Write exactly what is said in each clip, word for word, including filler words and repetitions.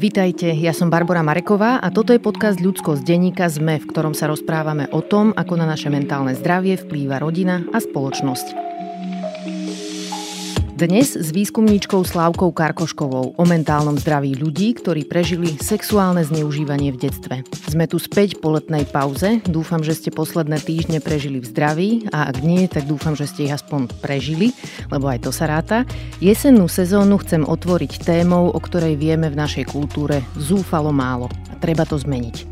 Vitajte, ja som Barbora Mareková a toto je podcast Ľudskosť denníka es em e, v ktorom sa rozprávame o tom, ako na naše mentálne zdravie vplýva rodina a spoločnosť. Dnes s výskumníčkou Slávkou Karkoškovou o mentálnom zdraví ľudí, ktorí prežili sexuálne zneužívanie v detstve. Sme tu späť po letnej pauze, dúfam, že ste posledné týždne prežili v zdraví a ak nie, tak dúfam, že ste ich aspoň prežili, lebo aj to sa ráta. Jesennú sezónu chcem otvoriť témou, o ktorej vieme v našej kultúre zúfalo málo a treba to zmeniť.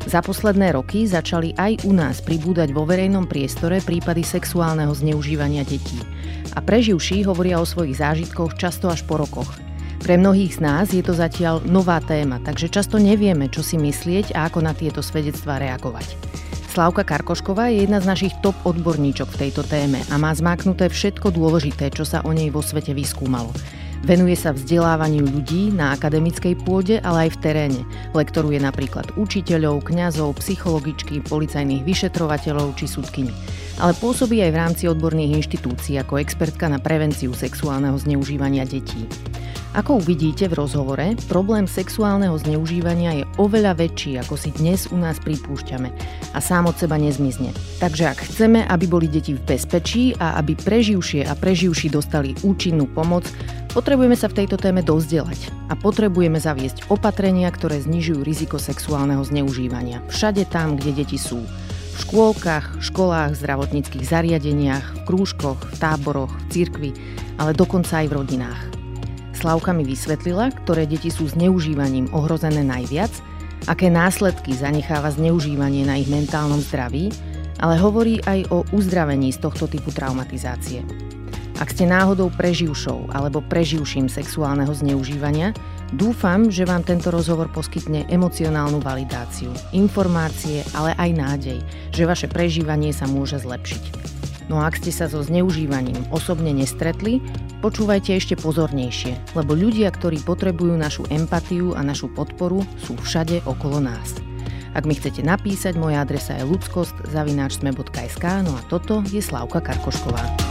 Za posledné roky začali aj u nás pribúdať vo verejnom priestore prípady sexuálneho zneužívania detí. A preživší hovoria o svojich zážitkoch často až po rokoch. Pre mnohých z nás je to zatiaľ nová téma, takže často nevieme, čo si myslieť a ako na tieto svedectvá reagovať. Slávka Karkošková je jedna z našich top odborníčok v tejto téme a má zmáknuté všetko dôležité, čo sa o nej vo svete vyskúmalo. Venuje sa vzdelávaniu ľudí na akademickej pôde, ale aj v teréne. Lektoruje napríklad učiteľov, kňazov, psychologičky, policajných vyšetrovateľov či sudkyni. Ale pôsobí aj v rámci odborných inštitúcií ako expertka na prevenciu sexuálneho zneužívania detí. Ako uvidíte v rozhovore, problém sexuálneho zneužívania je oveľa väčší, ako si dnes u nás pripúšťame a sám od seba nezmizne. Takže ak chceme, aby boli deti v bezpečí a aby preživšie a preživší dostali účinnú pomoc, potrebujeme sa v tejto téme dozdelať a potrebujeme zaviesť opatrenia, ktoré znižujú riziko sexuálneho zneužívania. Všade tam, kde deti sú. V škôlkach, školách, zdravotníckych zariadeniach, v krúžkoch, v táboroch, v cirkvi, ale dokonca aj v rodinách. Slávka mi vysvetlila, ktoré deti sú zneužívaním ohrozené najviac, aké následky zanecháva zneužívanie na ich mentálnom zdraví, ale hovorí aj o uzdravení z tohto typu traumatizácie. Ak ste náhodou preživšou alebo preživším sexuálneho zneužívania, dúfam, že vám tento rozhovor poskytne emocionálnu validáciu, informácie, ale aj nádej, že vaše prežívanie sa môže zlepšiť. No a ak ste sa so zneužívaním osobne nestretli, počúvajte ešte pozornejšie, lebo ľudia, ktorí potrebujú našu empatiu a našu podporu, sú všade okolo nás. Ak mi chcete napísať, moja adresa je ľudskosť zavináč es em e bodka es ká, no a toto je Slávka Karkošková.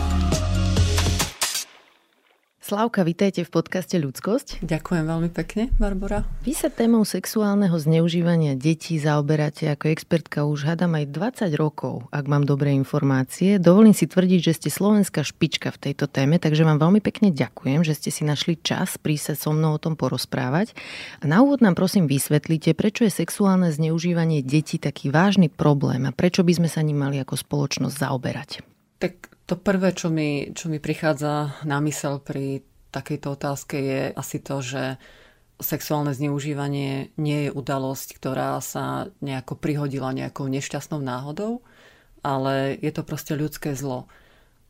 Slávka, vitajte v podcaste Ľudskosť. Ďakujem veľmi pekne, Barbora. Vy sa témou sexuálneho zneužívania detí zaoberáte ako expertka už hádam aj dvadsať rokov, ak mám dobré informácie. Dovolím si tvrdiť, že ste slovenská špička v tejto téme, takže vám veľmi pekne ďakujem, že ste si našli čas prísť so mnou o tom porozprávať. A na úvod nám prosím vysvetlite, prečo je sexuálne zneužívanie detí taký vážny problém a prečo by sme sa ním mali ako spoločnosť zaoberať. Tak to prvé, čo mi, čo mi prichádza na myseľ pri takejto otázke, je asi to, že sexuálne zneužívanie nie je udalosť, ktorá sa nejako prihodila nejakou nešťastnou náhodou, ale je to proste ľudské zlo.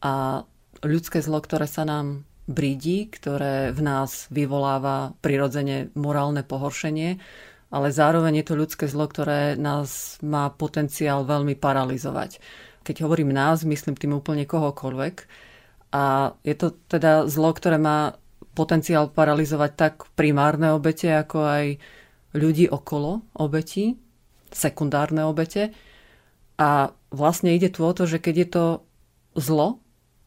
A ľudské zlo, ktoré sa nám brídi, ktoré v nás vyvoláva prirodzene morálne pohoršenie, ale zároveň je to ľudské zlo, ktoré nás má potenciál veľmi paralizovať. Keď hovorím nás, myslím tým úplne kohokoľvek. A je to teda zlo, ktoré má potenciál paralyzovať tak primárne obete, ako aj ľudí okolo obetí, sekundárne obete. A vlastne ide tu o to, že keď je to zlo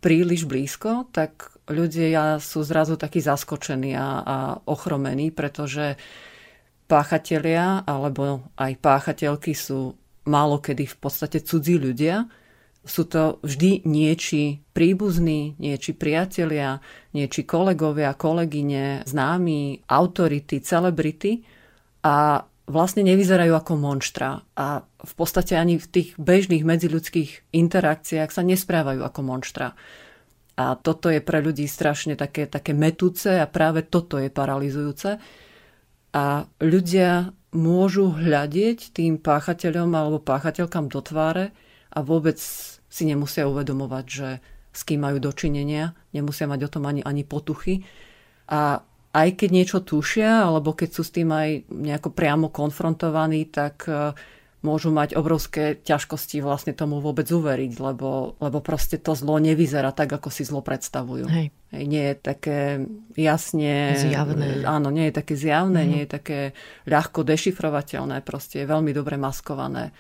príliš blízko, tak ľudia sú zrazu takí zaskočení a, a ochromení, pretože páchatelia alebo aj páchatelky sú málokedy v podstate cudzí ľudia. Sú to vždy niečí príbuzní, niečí priatelia, niečí kolegovia, kolegyne, známi, autority, celebrity a vlastne nevyzerajú ako monštra. A v podstate ani v tých bežných medziľudských interakciách sa nesprávajú ako monštra. A toto je pre ľudí strašne také, také metúce a práve toto je paralizujúce. A ľudia môžu hľadiť tým páchateľom alebo páchateľkám do tváre a vôbec si nemusia uvedomovať, že s kým majú dočinenia, nemusia mať o tom ani, ani potuchy. A aj keď niečo tušia, alebo keď sú s tým aj nejako priamo konfrontovaní, tak môžu mať obrovské ťažkosti vlastne tomu vôbec uveriť, lebo, lebo proste to zlo nevyzerá tak, ako si zlo predstavujú. Hej. Hej, nie je také jasne... Zjavné. Áno, nie je také zjavné, mm. nie je také ľahko dešifrovateľné, proste je veľmi dobre maskované.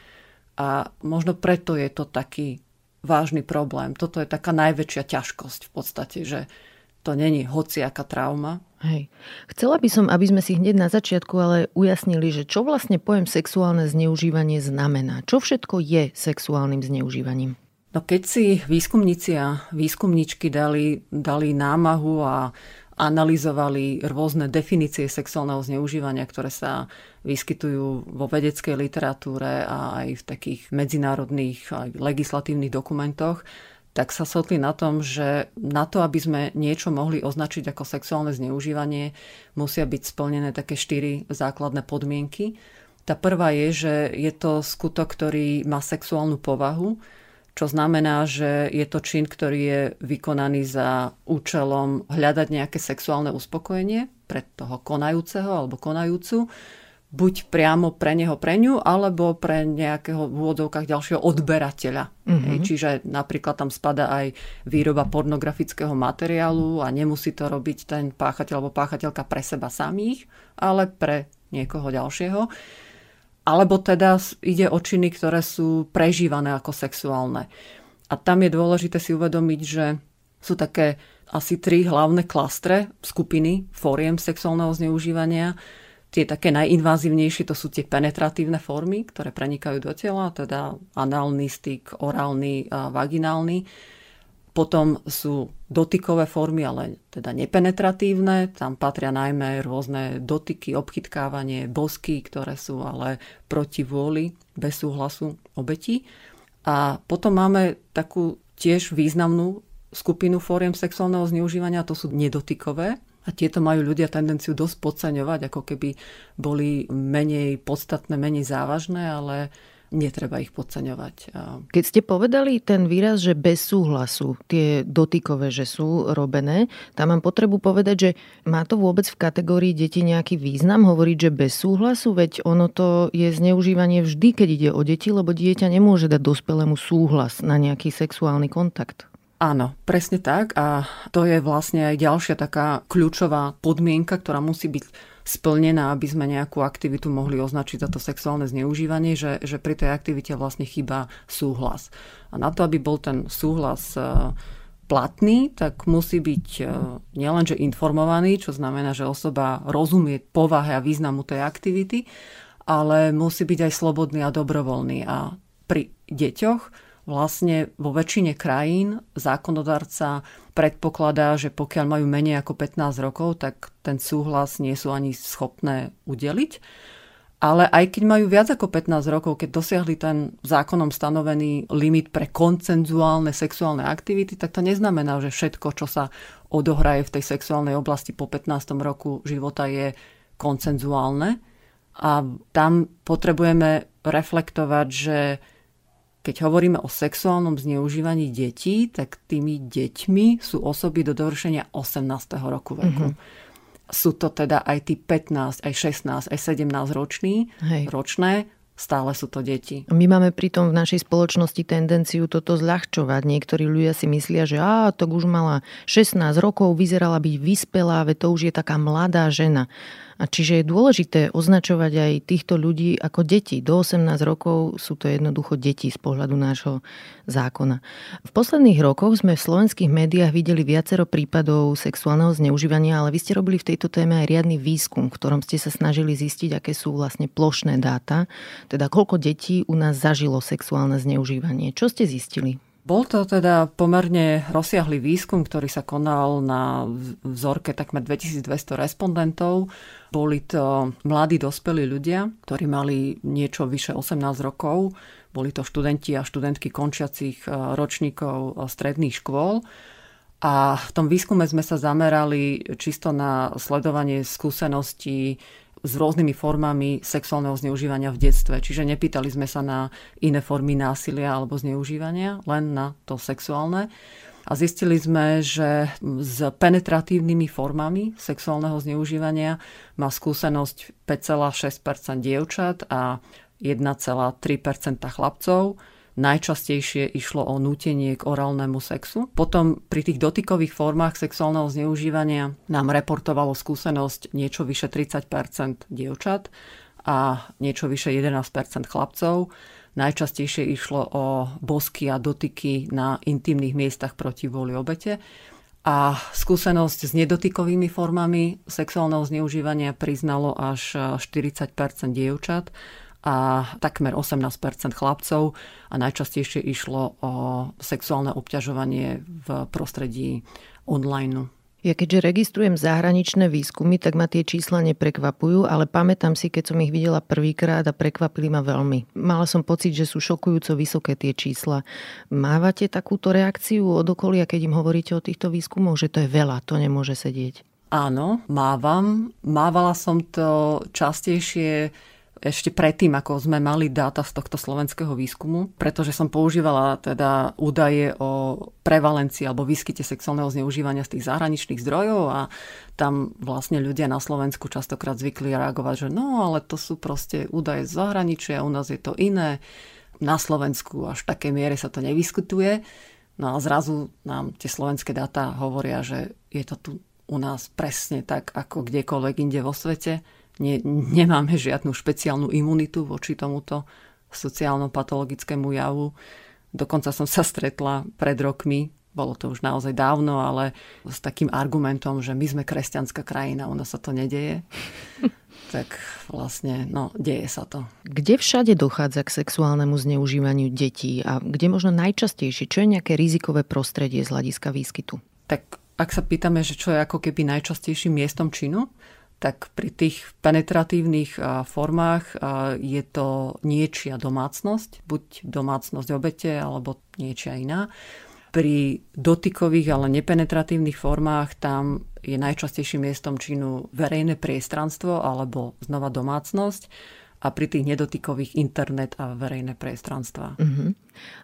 A možno preto je to taký vážny problém. Toto je taká najväčšia ťažkosť v podstate, že to není hociaká trauma, Hej. Chcela by som, aby sme si hneď na začiatku ale ujasnili, že čo vlastne pojem sexuálne zneužívanie znamená. Čo všetko je sexuálnym zneužívaním? No keď si výskumníci a výskumničky dali, dali námahu a analyzovali rôzne definície sexuálneho zneužívania, ktoré sa vyskytujú vo vedeckej literatúre a aj v takých medzinárodných aj legislatívnych dokumentoch, tak sa sotli na tom, že na to, aby sme niečo mohli označiť ako sexuálne zneužívanie, musia byť splnené také štyri základné podmienky. Tá prvá je, že je to skutok, ktorý má sexuálnu povahu, čo znamená, že je to čin, ktorý je vykonaný za účelom hľadať nejaké sexuálne uspokojenie pre toho konajúceho alebo konajúcu, buď priamo pre neho, pre ňu, alebo pre nejakého v úvodzovkách ďalšieho odberateľa. Mm-hmm. Čiže napríklad tam spada aj výroba pornografického materiálu a nemusí to robiť ten páchateľ alebo páchateľka pre seba samých, ale pre niekoho ďalšieho. Alebo teda ide o činy, ktoré sú prežívané ako sexuálne. A tam je dôležité si uvedomiť, že sú také asi tri hlavné klastre, skupiny, fóriem sexuálneho zneužívania. Tie také najinvázívnejšie to sú tie penetratívne formy, ktoré prenikajú do tela, teda análny styk, orálny a vaginálny. Potom sú dotykové formy, ale teda nepenetratívne. Tam patria najmä rôzne dotyky, obchytkávanie, bosky, ktoré sú ale proti vôli, bez súhlasu obetí. A potom máme takú tiež významnú skupinu fóriem sexuálneho zneužívania, to sú nedotykové. A tieto majú ľudia tendenciu dosť podceňovať, ako keby boli menej podstatné, menej závažné, ale netreba ich podceňovať. Keď ste povedali ten výraz, že bez súhlasu, tie dotykové, že sú robené, tam mám potrebu povedať, že má to vôbec v kategórii detí nejaký význam hovoriť, že bez súhlasu, veď ono to je zneužívanie vždy, keď ide o deti, lebo dieťa nemôže dať dospelému súhlas na nejaký sexuálny kontakt. Áno, presne tak, a to je vlastne aj ďalšia taká kľúčová podmienka, ktorá musí byť splnená, aby sme nejakú aktivitu mohli označiť za to sexuálne zneužívanie, že, že pri tej aktivite vlastne chýba súhlas. A na to, aby bol ten súhlas platný, tak musí byť nielenže informovaný, čo znamená, že osoba rozumie povahe a významu tej aktivity, ale musí byť aj slobodný a dobrovoľný. A pri deťoch vlastne vo väčšine krajín zákonodarca predpokladá, že pokiaľ majú menej ako pätnásť rokov, tak ten súhlas nie sú ani schopné udeliť. Ale aj keď majú viac ako pätnásť rokov, keď dosiahli ten zákonom stanovený limit pre koncenzuálne sexuálne aktivity, tak to neznamená, že všetko, čo sa odohraje v tej sexuálnej oblasti po pätnástom roku života, je koncenzuálne. A tam potrebujeme reflektovať, že keď hovoríme o sexuálnom zneužívaní detí, tak tými deťmi sú osoby do dovršenia osemnásteho roku veku. Mm-hmm. Sú to teda aj tí pätnásť, aj šestnásť, aj sedemnásť roční, Hej. ročné, stále sú to deti. My máme pritom v našej spoločnosti tendenciu toto zľahčovať. Niektorí ľudia si myslia, že á, to už mala šestnásť rokov, vyzerala byť vyspelá, veď to už je taká mladá žena. A čiže je dôležité označovať aj týchto ľudí ako deti. Do osemnásť rokov sú to jednoducho deti z pohľadu nášho zákona. V posledných rokoch sme v slovenských médiách videli viacero prípadov sexuálneho zneužívania, ale vy ste robili v tejto téme aj riadny výskum, v ktorom ste sa snažili zistiť, aké sú vlastne plošné dáta, teda koľko detí u nás zažilo sexuálne zneužívanie. Čo ste zistili? Bol to teda pomerne rozsiahly výskum, ktorý sa konal na vzorke takmer dvetisícdvesto respondentov. Boli to mladí dospelí ľudia, ktorí mali niečo vyše osemnásť rokov. Boli to študenti a študentky končiacich ročníkov stredných škôl. A v tom výskume sme sa zamerali čisto na sledovanie skúseností s rôznymi formami sexuálneho zneužívania v detstve. Čiže nepýtali sme sa na iné formy násilia alebo zneužívania, len na to sexuálne. A zistili sme, že s penetratívnymi formami sexuálneho zneužívania má skúsenosť päť celá šesť percent dievčat a jeden celá tri percent chlapcov. Najčastejšie išlo o nútenie k orálnemu sexu. Potom pri tých dotykových formách sexuálneho zneužívania nám reportovalo skúsenosť niečo vyše tridsať percent dievčat a niečo vyše jedenásť percent chlapcov. Najčastejšie išlo o bosky a dotyky na intimných miestach proti vôli obete. a skúsenosť s nedotykovými formami sexuálneho zneužívania priznalo až štyridsať percent dievčat a takmer osemnásť percent chlapcov a najčastejšie išlo o sexuálne obťažovanie v prostredí online. Ja keďže registrujem zahraničné výskumy, tak ma tie čísla neprekvapujú, ale pamätám si, keď som ich videla prvýkrát a prekvapili ma veľmi. Mala som pocit, že sú šokujúco vysoké tie čísla. Mávate takúto reakciu od okolia, keď im hovoríte o týchto výskumoch, že to je veľa, to nemôže sedieť? Áno, mávam. Mávala som to častejšie ešte predtým, ako sme mali dáta z tohto slovenského výskumu, pretože som používala teda údaje o prevalencii alebo výskyte sexuálneho zneužívania z tých zahraničných zdrojov a tam vlastne ľudia na Slovensku častokrát zvykli reagovať, že no, ale to sú proste údaje z zahraničia, u nás je to iné. Na Slovensku až v takej miere sa to nevyskutuje. No a zrazu nám tie slovenské dáta hovoria, že je to tu u nás presne tak, ako kdekoľvek inde vo svete. Ne, nemáme žiadnu špeciálnu imunitu voči tomuto sociálno-patologickému javu. Dokonca som sa stretla pred rokmi, bolo to už naozaj dávno, ale s takým argumentom, že my sme kresťanská krajina, u nás sa to nedeje. Tak vlastne, no, deje sa to. Kde všade dochádza k sexuálnemu zneužívaniu detí a kde možno najčastejšie? Čo je nejaké rizikové prostredie z hľadiska výskytu? Tak ak sa pýtame, že čo je ako keby najčastejším miestom činu, tak pri tých penetratívnych formách je to niečia domácnosť, buď domácnosť obete, alebo niečia iná. Pri dotykových, ale nepenetratívnych formách tam je najčastejším miestom činu verejné priestranstvo, alebo znova domácnosť. A pri tých nedotykových internet a verejné priestranstva. Uh-huh.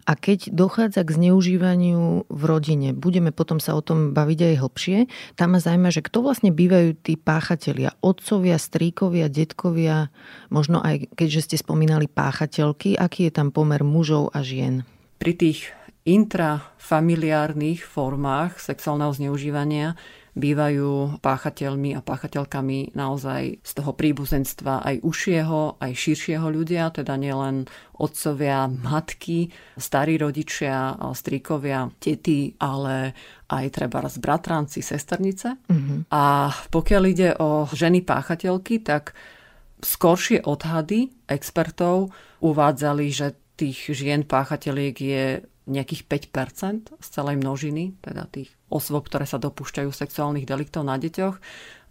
A keď dochádza k zneužívaniu v rodine, budeme potom sa o tom baviť aj hlbšie. Tam ma zaujíma, že kto vlastne bývajú tí páchatelia? Otcovia, stríkovia, detkovia, možno aj keďže ste spomínali páchateľky, aký je tam pomer mužov a žien? Pri tých intrafamiliárnych formách sexuálneho zneužívania bývajú páchateľmi a páchateľkami naozaj z toho príbuzenstva aj užšieho, aj širšieho ľudia, teda nielen otcovia, matky, starí rodičia, stríkovia, tety, ale aj treba raz bratranci, sesternice. Mm-hmm. A pokiaľ ide o ženy páchateľky, tak skoršie odhady expertov uvádzali, že tých žien páchateľiek je nejakých päť percent z celej množiny, teda tých osôb, ktoré sa dopúšťajú sexuálnych deliktov na deťoch.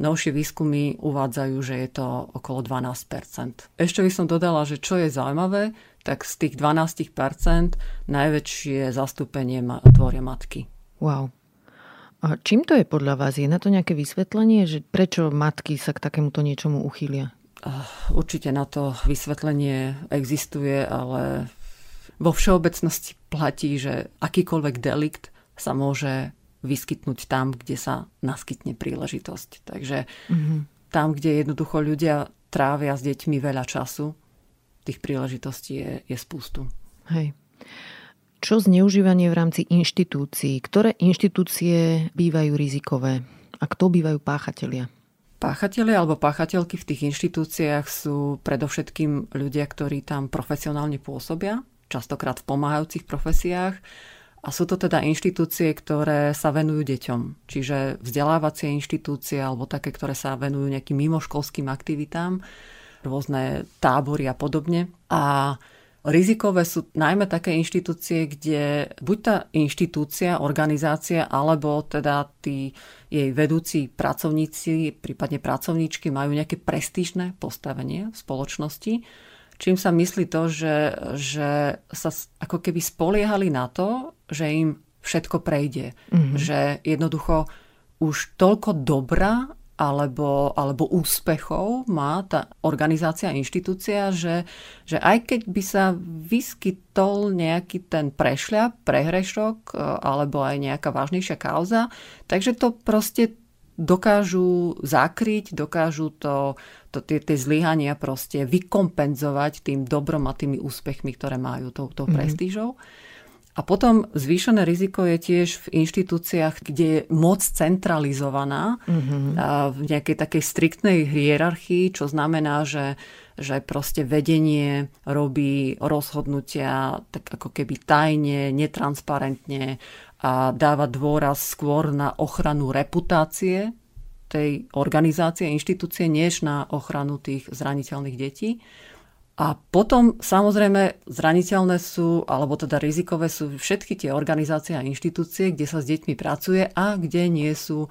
Novšie výskumy uvádzajú, že je to okolo dvanásť percent. Ešte by som dodala, že čo je zaujímavé, tak z tých dvanásť percent najväčšie zastúpenie tvoria matky. Wow. A čím to je podľa vás? Je na to nejaké vysvetlenie, že prečo matky sa k takémuto niečomu uchýlia? Určite na to vysvetlenie existuje, ale vo všeobecnosti platí, že akýkoľvek delikt sa môže vyskytnúť tam, kde sa naskytne príležitosť. Takže mm-hmm. tam, kde jednoducho ľudia trávia s deťmi veľa času, tých príležitostí je, je spustu. Hej. Čo zneužívanie v rámci inštitúcií? Ktoré inštitúcie bývajú rizikové? A kto bývajú páchatelia? Páchatelia alebo páchateľky v tých inštitúciách sú predovšetkým ľudia, ktorí tam profesionálne pôsobia, častokrát v pomáhajúcich profesiách. A sú to teda inštitúcie, ktoré sa venujú deťom. Čiže vzdelávacie inštitúcie alebo také, ktoré sa venujú nejakým mimoškolským aktivitám, rôzne tábory a podobne. A rizikové sú najmä také inštitúcie, kde buď tá inštitúcia, organizácia, alebo teda tí jej vedúci pracovníci, prípadne pracovníčky majú nejaké prestížne postavenie v spoločnosti. Čím sa myslí to, že, že sa ako keby spoliehali na to, že im všetko prejde. Mm-hmm. Že jednoducho už toľko dobra alebo, alebo úspechov má tá organizácia, inštitúcia, že, že aj keď by sa vyskytol nejaký ten prešľap, prehrešok alebo aj nejaká vážnejšia kauza, takže to proste dokážu zakryť, dokážu to, to, tie, tie zlyhania proste vykompenzovať tým dobrom a tými úspechmi, ktoré majú tou, tou mm-hmm. prestížou. A potom zvýšené riziko je tiež v inštitúciách, kde je moc centralizovaná mm-hmm. a v nejakej takej striktnej hierarchii, čo znamená, že, že proste vedenie robí rozhodnutia tak ako keby tajne, netransparentne a dáva dôraz skôr na ochranu reputácie tej organizácie, inštitúcie, než na ochranu tých zraniteľných detí. A potom samozrejme zraniteľné sú, alebo teda rizikové sú všetky tie organizácie a inštitúcie, kde sa s deťmi pracuje a kde nie sú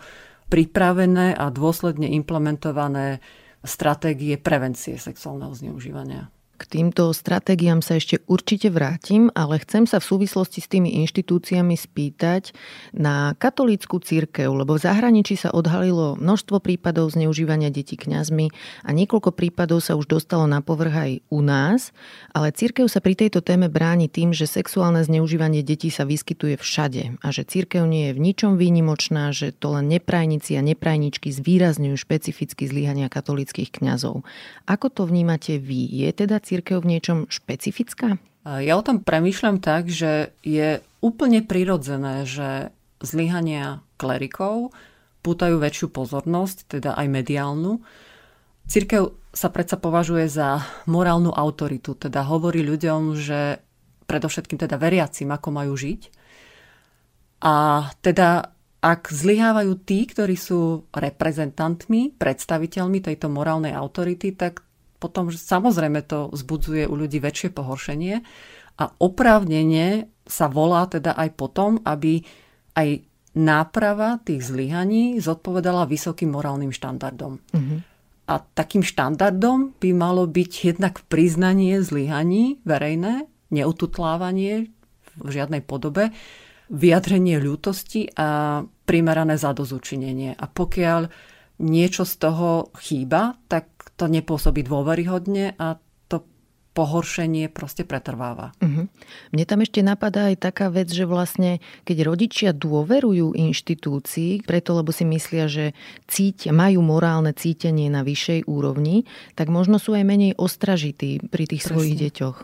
pripravené a dôsledne implementované stratégie prevencie sexuálneho zneužívania. K týmto stratégiám sa ešte určite vrátim, ale chcem sa v súvislosti s tými inštitúciami spýtať na katolícku cirkev, lebo v zahraničí sa odhalilo množstvo prípadov zneužívania detí kňazmi a niekoľko prípadov sa už dostalo na povrch aj u nás, ale cirkev sa pri tejto téme bráni tým, že sexuálne zneužívanie detí sa vyskytuje všade a že cirkev nie je v ničom výnimočná, že to len neprajnici a neprajničky zvýrazňujú špecificky zlyhania katolíckych kňazov. Ako to vnímate vy? Je teda cirkev v niečom špecifická? Ja o tom premýšľam tak, že je úplne prirodzené, že zlyhania klerikov pútajú väčšiu pozornosť, teda aj mediálnu. Cirkev sa predsa považuje za morálnu autoritu, teda hovorí ľuďom, že predovšetkým teda veriacim, ako majú žiť. A teda ak zlyhávajú tí, ktorí sú reprezentantmi, predstaviteľmi tejto morálnej autority, tak potom samozrejme to vzbudzuje u ľudí väčšie pohoršenie a oprávnenie sa volá teda aj potom, aby aj náprava tých zlyhaní zodpovedala vysokým morálnym štandardom. Mm-hmm. A takým štandardom by malo byť jednak priznanie zlyhaní verejné, neututlávanie v žiadnej podobe, vyjadrenie ľútosti a primerané zadozučinenie. A pokiaľ niečo z toho chýba, tak to nepôsobí dôveryhodne a to pohoršenie proste pretrváva. Uh-huh. Mne tam ešte napadá aj taká vec, že vlastne keď rodičia dôverujú inštitúcii, preto lebo si myslia, že cítia, majú morálne cítenie na vyššej úrovni, tak možno sú aj menej ostražití pri tých Presne. svojich deťoch.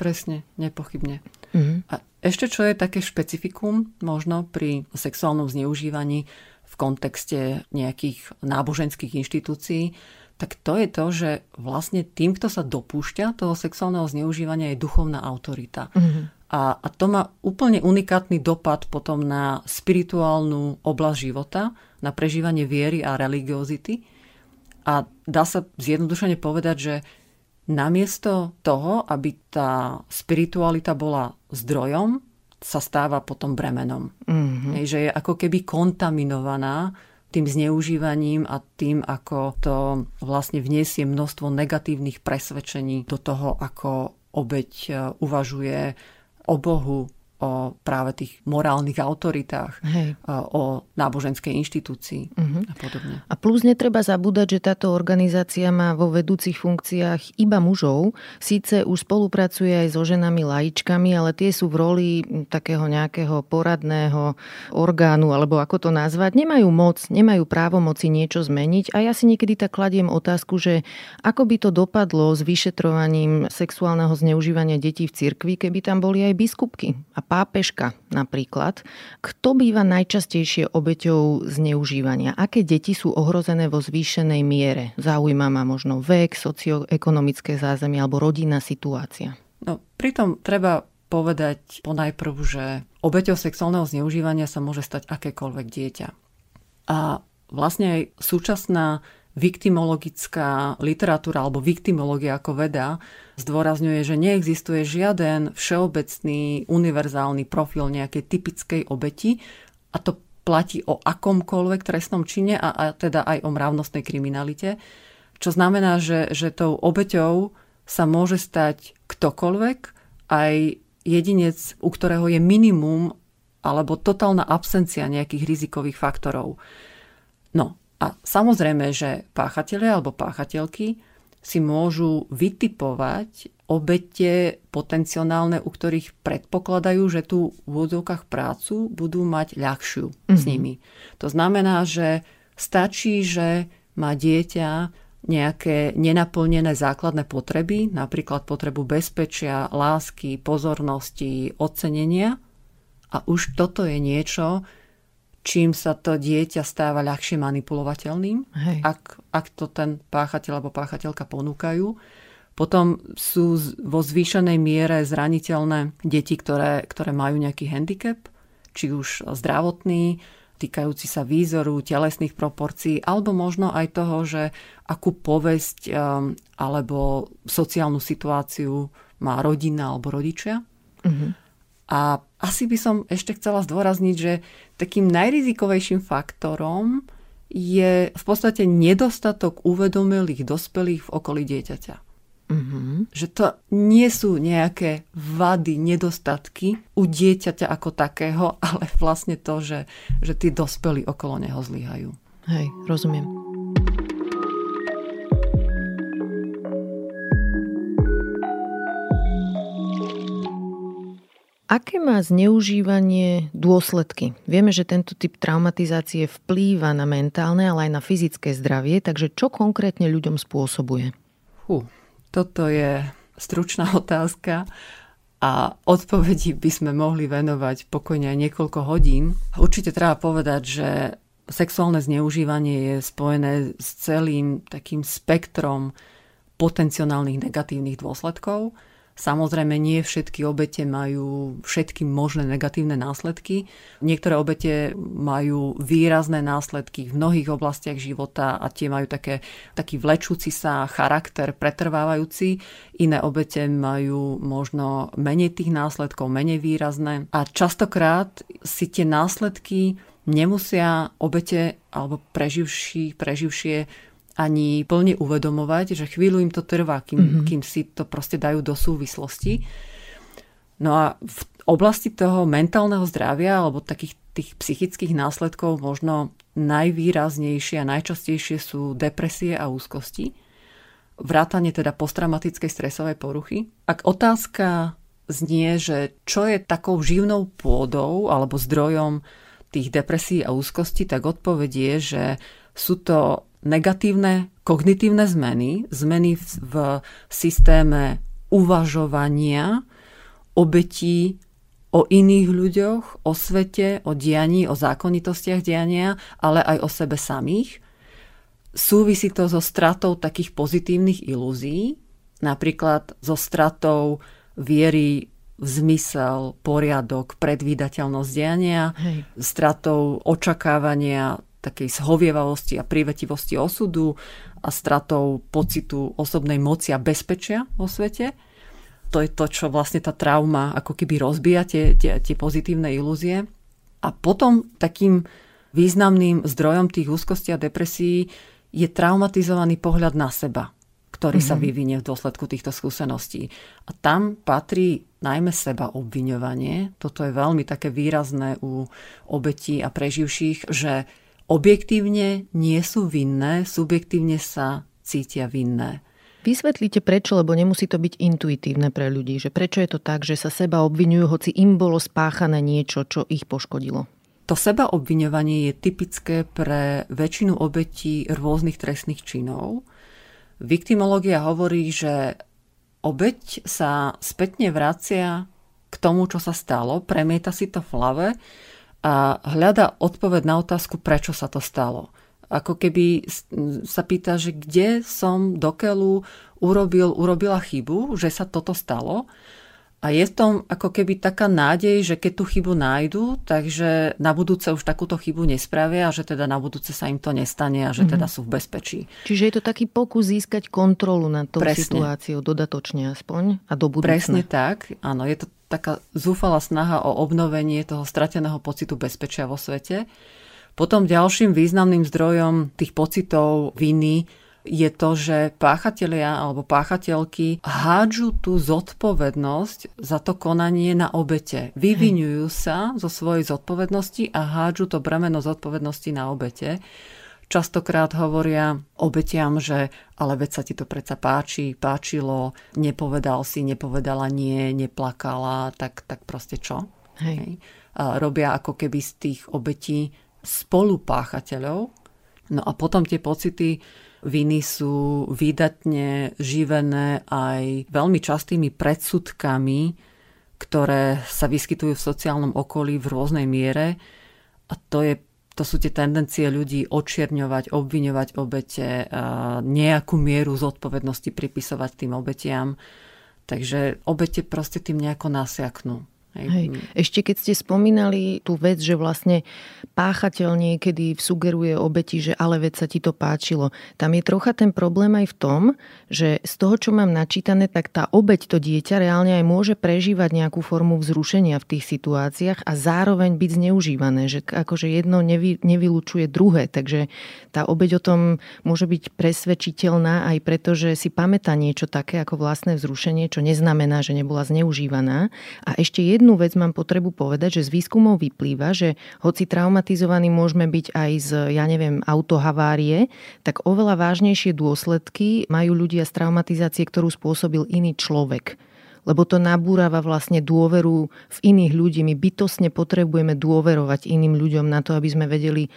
Presne, nepochybne. Uh-huh. A ešte čo je také špecifikum možno pri sexuálnom zneužívaní v kontexte nejakých náboženských inštitúcií, tak to je to, že vlastne tým, kto sa dopúšťa toho sexuálneho zneužívania, je duchovná autorita. Mm-hmm. A, a to má úplne unikátny dopad potom na spirituálnu oblasť života, na prežívanie viery a religiozity. A dá sa zjednodušene povedať, že namiesto toho, aby tá spiritualita bola zdrojom, sa stáva potom bremenom. Mm-hmm. Hej, že je ako keby kontaminovaná tým zneužívaním a tým, ako to vlastne vniesie množstvo negatívnych presvedčení do toho, ako obeť uvažuje o Bohu, o práve tých morálnych autoritách, Hej. o náboženskej inštitúcii uh-huh. a podobne. A plus netreba zabúdať, že táto organizácia má vo vedúcich funkciách iba mužov. Síce už spolupracuje aj so ženami laičkami, ale tie sú v roli takého nejakého poradného orgánu, alebo ako to nazvať. Nemajú moc, nemajú právomoci niečo zmeniť. A ja si niekedy tak kladiem otázku, že ako by to dopadlo s vyšetrovaním sexuálneho zneužívania detí v cirkvi, keby tam boli aj biskupky a pápežka napríklad. Kto býva najčastejšie obeťou zneužívania? Aké deti sú ohrozené vo zvýšenej miere? Zaujíma ma možno vek, socioekonomické zázemie alebo rodinná situácia. No, pritom treba povedať ponajprv, že obeťou sexuálneho zneužívania sa môže stať akékoľvek dieťa. A vlastne aj súčasná viktimologická literatúra alebo viktimológia ako veda zdôrazňuje, že neexistuje žiaden všeobecný, univerzálny profil nejakej typickej obeti a to platí o akomkoľvek trestnom čine a, a teda aj o mravnostnej kriminalite, čo znamená, že, že tou obeťou sa môže stať ktokoľvek, aj jedinec, u ktorého je minimum alebo totálna absencia nejakých rizikových faktorov. No, a samozrejme, že páchatelia alebo páchateľky si môžu vytipovať obete potenciálne, u ktorých predpokladajú, že tú v úvodzovkách prácu budú mať ľahšiu mm-hmm. s nimi. To znamená, že stačí, že má dieťa nejaké nenaplnené základné potreby, napríklad potrebu bezpečia, lásky, pozornosti, ocenenia a už toto je niečo, čím sa to dieťa stáva ľahšie manipulovateľným, ak, ak to ten páchateľ alebo páchateľka ponúkajú. Potom sú vo zvýšenej miere zraniteľné deti, ktoré, ktoré majú nejaký handicap, či už zdravotný, týkajúci sa výzoru, telesných proporcií, alebo možno aj toho, že akú povesť alebo sociálnu situáciu má rodina alebo rodičia. Mm-hmm. A asi by som ešte chcela zdôrazniť, že takým najrizikovejším faktorom je v podstate nedostatok uvedomelých dospelých v okolí dieťaťa. Mm-hmm. Že to nie sú nejaké vady, nedostatky u dieťaťa ako takého, ale vlastne to, že, že tí dospelí okolo neho zlyhajú. Hej, rozumiem. Aké má zneužívanie dôsledky? Vieme, že tento typ traumatizácie vplýva na mentálne, ale aj na fyzické zdravie, takže čo konkrétne ľuďom spôsobuje? Hú. Toto je stručná otázka a odpovedi by sme mohli venovať pokojne aj niekoľko hodín. Určite treba povedať, že sexuálne zneužívanie je spojené s celým takým spektrom potenciálnych negatívnych dôsledkov. Samozrejme, nie všetky obete majú všetky možné negatívne následky. Niektoré obete majú výrazné následky v mnohých oblastiach života a tie majú také, taký vlečúci sa charakter, pretrvávajúci. Iné obete majú možno menej tých následkov, menej výrazné. A častokrát si tie následky nemusia obete alebo preživší, preživšie ani plne uvedomovať, že chvíľu im to trvá, kým, mm-hmm. kým si to proste dajú do súvislosti. No a v oblasti toho mentálneho zdravia alebo takých tých psychických následkov možno najvýraznejšie a najčastejšie sú depresie a úzkosti. Vrátane teda posttraumatickej stresovej poruchy. Ak otázka znie, že čo je takou živnou pôdou alebo zdrojom tých depresí a úzkosti, tak odpoveď je, že sú to negatívne kognitívne zmeny, zmeny v, v systéme uvažovania obetí o iných ľuďoch, o svete, o dianí, o zákonitostiach diania, ale aj o sebe samých. Súvisí to so stratou takých pozitívnych ilúzií, napríklad so stratou viery v zmysel, poriadok, predvídateľnosť diania, Hej. stratou očakávania takej zhovievavosti a prívetivosti osudu a stratou pocitu osobnej moci a bezpečia vo svete. To je to, čo vlastne tá trauma ako keby rozbíja tie, tie, tie pozitívne ilúzie. A potom takým významným zdrojom tých úzkostí a depresií je traumatizovaný pohľad na seba, ktorý mm-hmm. sa vyvinie v dôsledku týchto skúseností. A tam patrí najmä seba obviňovanie. Toto je veľmi také výrazné u obetí a preživších, že objektívne nie sú vinné, subjektívne sa cítia vinné. Vysvetlite prečo, lebo nemusí to byť intuitívne pre ľudí, že prečo je to tak, že sa seba obviňujú, hoci im bolo spáchané niečo, čo ich poškodilo? To seba obviňovanie je typické pre väčšinu obetí rôznych trestných činov. Viktimológia hovorí, že obeť sa spätne vracia k tomu, čo sa stalo, premieta si to v hlave a hľada odpoveď na otázku, prečo sa to stalo. Ako keby sa pýta, že kde som do keľu urobil, urobila chybu, že sa toto stalo. A je v tom ako keby taká nádej, že keď tú chybu nájdu, takže na budúce už takúto chybu nespravia a že teda na budúce sa im to nestane a že mm-hmm. teda sú v bezpečí. Čiže je to taký pokus získať kontrolu nad tou Presne. situáciou dodatočne aspoň a do budúcna. Presne tak, áno, je to taká zúfalá snaha o obnovenie toho strateného pocitu bezpečia vo svete. Potom ďalším významným zdrojom tých pocitov viny je to, že páchatelia alebo páchatelky hádžu tú zodpovednosť za to konanie na obete. Vyviňujú sa zo svojej zodpovednosti a hádžu to bremeno zodpovednosti na obete. Častokrát hovoria obetiam, že ale veď sa ti to predsa páči, páčilo, nepovedal si, nepovedala nie, neplakala, tak, tak proste čo? Hej. Hej. A robia ako keby z tých obetí spolupáchateľov. No a potom tie pocity viny sú výdatne živené aj veľmi častými predsudkami, ktoré sa vyskytujú v sociálnom okolí v rôznej miere. A to je To sú tie tendencie ľudí odčierňovať, obviňovať obete, nejakú mieru zodpovednosti pripisovať tým obetiam. Takže obete proste tým nejako nasiaknú. Hej. Ešte keď ste spomínali tú vec, že vlastne páchateľ niekedy sugeruje obeti, že ale veď sa ti to páčilo. Tam je trocha ten problém aj v tom, že z toho, čo mám načítané, tak tá obeť, to dieťa reálne aj môže prežívať nejakú formu vzrušenia v tých situáciách a zároveň byť zneužívané, že akože jedno nevy, nevylučuje druhé. Takže tá obeť o tom môže byť presvedčiteľná aj preto, že si pamätá niečo také ako vlastné vzrušenie, čo neznamená, že nebola zneužívaná. A ešte jedno Jednu vec mám potrebu povedať, že z výskumov vyplýva, že hoci traumatizovaní môžeme byť aj z, ja neviem, autohavárie, tak oveľa vážnejšie dôsledky majú ľudia z traumatizácie, ktorú spôsobil iný človek. Lebo to nabúrava vlastne dôveru v iných ľudí. My bytostne potrebujeme dôverovať iným ľuďom na to, aby sme vedeli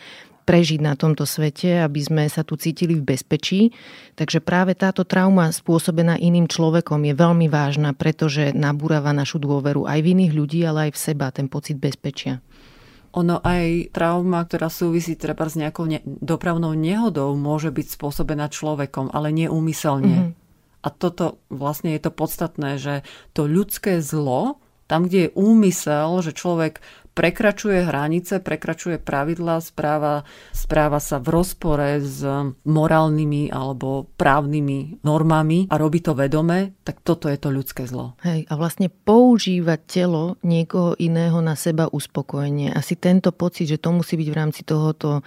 prežiť na tomto svete, aby sme sa tu cítili v bezpečí. Takže práve táto trauma spôsobená iným človekom je veľmi vážna, pretože nabúrava našu dôveru aj v iných ľudí, ale aj v seba, ten pocit bezpečia. Ono aj trauma, ktorá súvisí treba s nejakou ne- dopravnou nehodou, môže byť spôsobená človekom, ale neúmyselne. Mm-hmm. A toto vlastne je to podstatné, že to ľudské zlo, tam, kde je úmysel, že človek prekračuje hranice, prekračuje pravidlá, správa, správa sa v rozpore s morálnymi alebo právnymi normami a robí to vedome, tak toto je to ľudské zlo. Hej, a vlastne používať telo niekoho iného na seba uspokojenie. Asi tento pocit, že to musí byť v rámci tohoto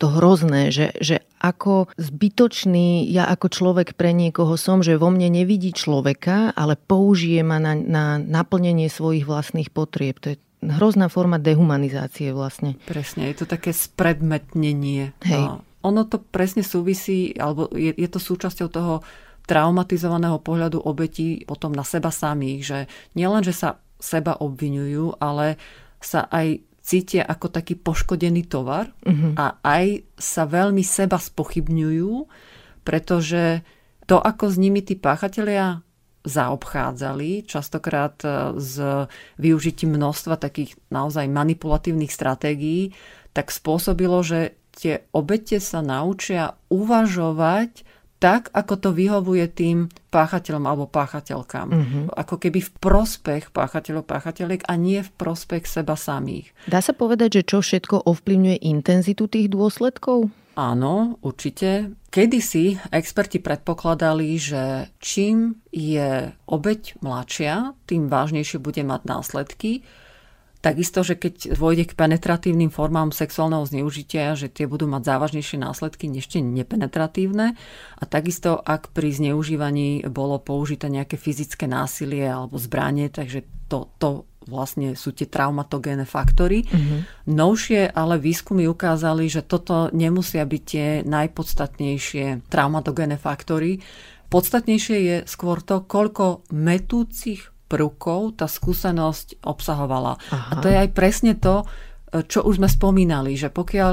to hrozné, že, že ako zbytočný ja ako človek pre niekoho som, že vo mne nevidí človeka, ale použije ma na, na naplnenie svojich vlastných potrieb. To je hrozná forma dehumanizácie vlastne. Presne, je to také spredmetnenie. Hej. Ono to presne súvisí, alebo je, je to súčasťou toho traumatizovaného pohľadu obetí potom na seba samých, že nielen, že sa seba obviňujú, ale sa aj cítia ako taký poškodený tovar uh-huh. a aj sa veľmi seba spochybňujú, pretože to, ako s nimi tí páchatelia zaobchádzali, častokrát s využitím množstva takých naozaj manipulatívnych stratégií, tak spôsobilo, že tie obete sa naučia uvažovať tak, ako to vyhovuje tým páchateľom alebo páchateľkám. Mm-hmm. Ako keby v prospech páchateľov, páchateľiek a nie v prospech seba samých. Dá sa povedať, že čo všetko ovplyvňuje intenzitu tých dôsledkov? Áno, určite. Kedysi experti predpokladali, že čím je obeť mladšia, tým vážnejšie bude mať následky. Takisto, že keď dôjde k penetratívnym formám sexuálneho zneužitia, že tie budú mať závažnejšie následky než tie nepenetratívne. A takisto, ak pri zneužívaní bolo použité nejaké fyzické násilie alebo zbranie, takže to, to vlastne sú tie traumatogénne faktory. Mm-hmm. Novšie ale výskumy ukázali, že toto nemusia byť tie najpodstatnejšie traumatogénne faktory. Podstatnejšie je skôr to, koľko mätúcich prvkov tá skúsenosť obsahovala. Aha. A to je aj presne to, čo už sme spomínali, že pokiaľ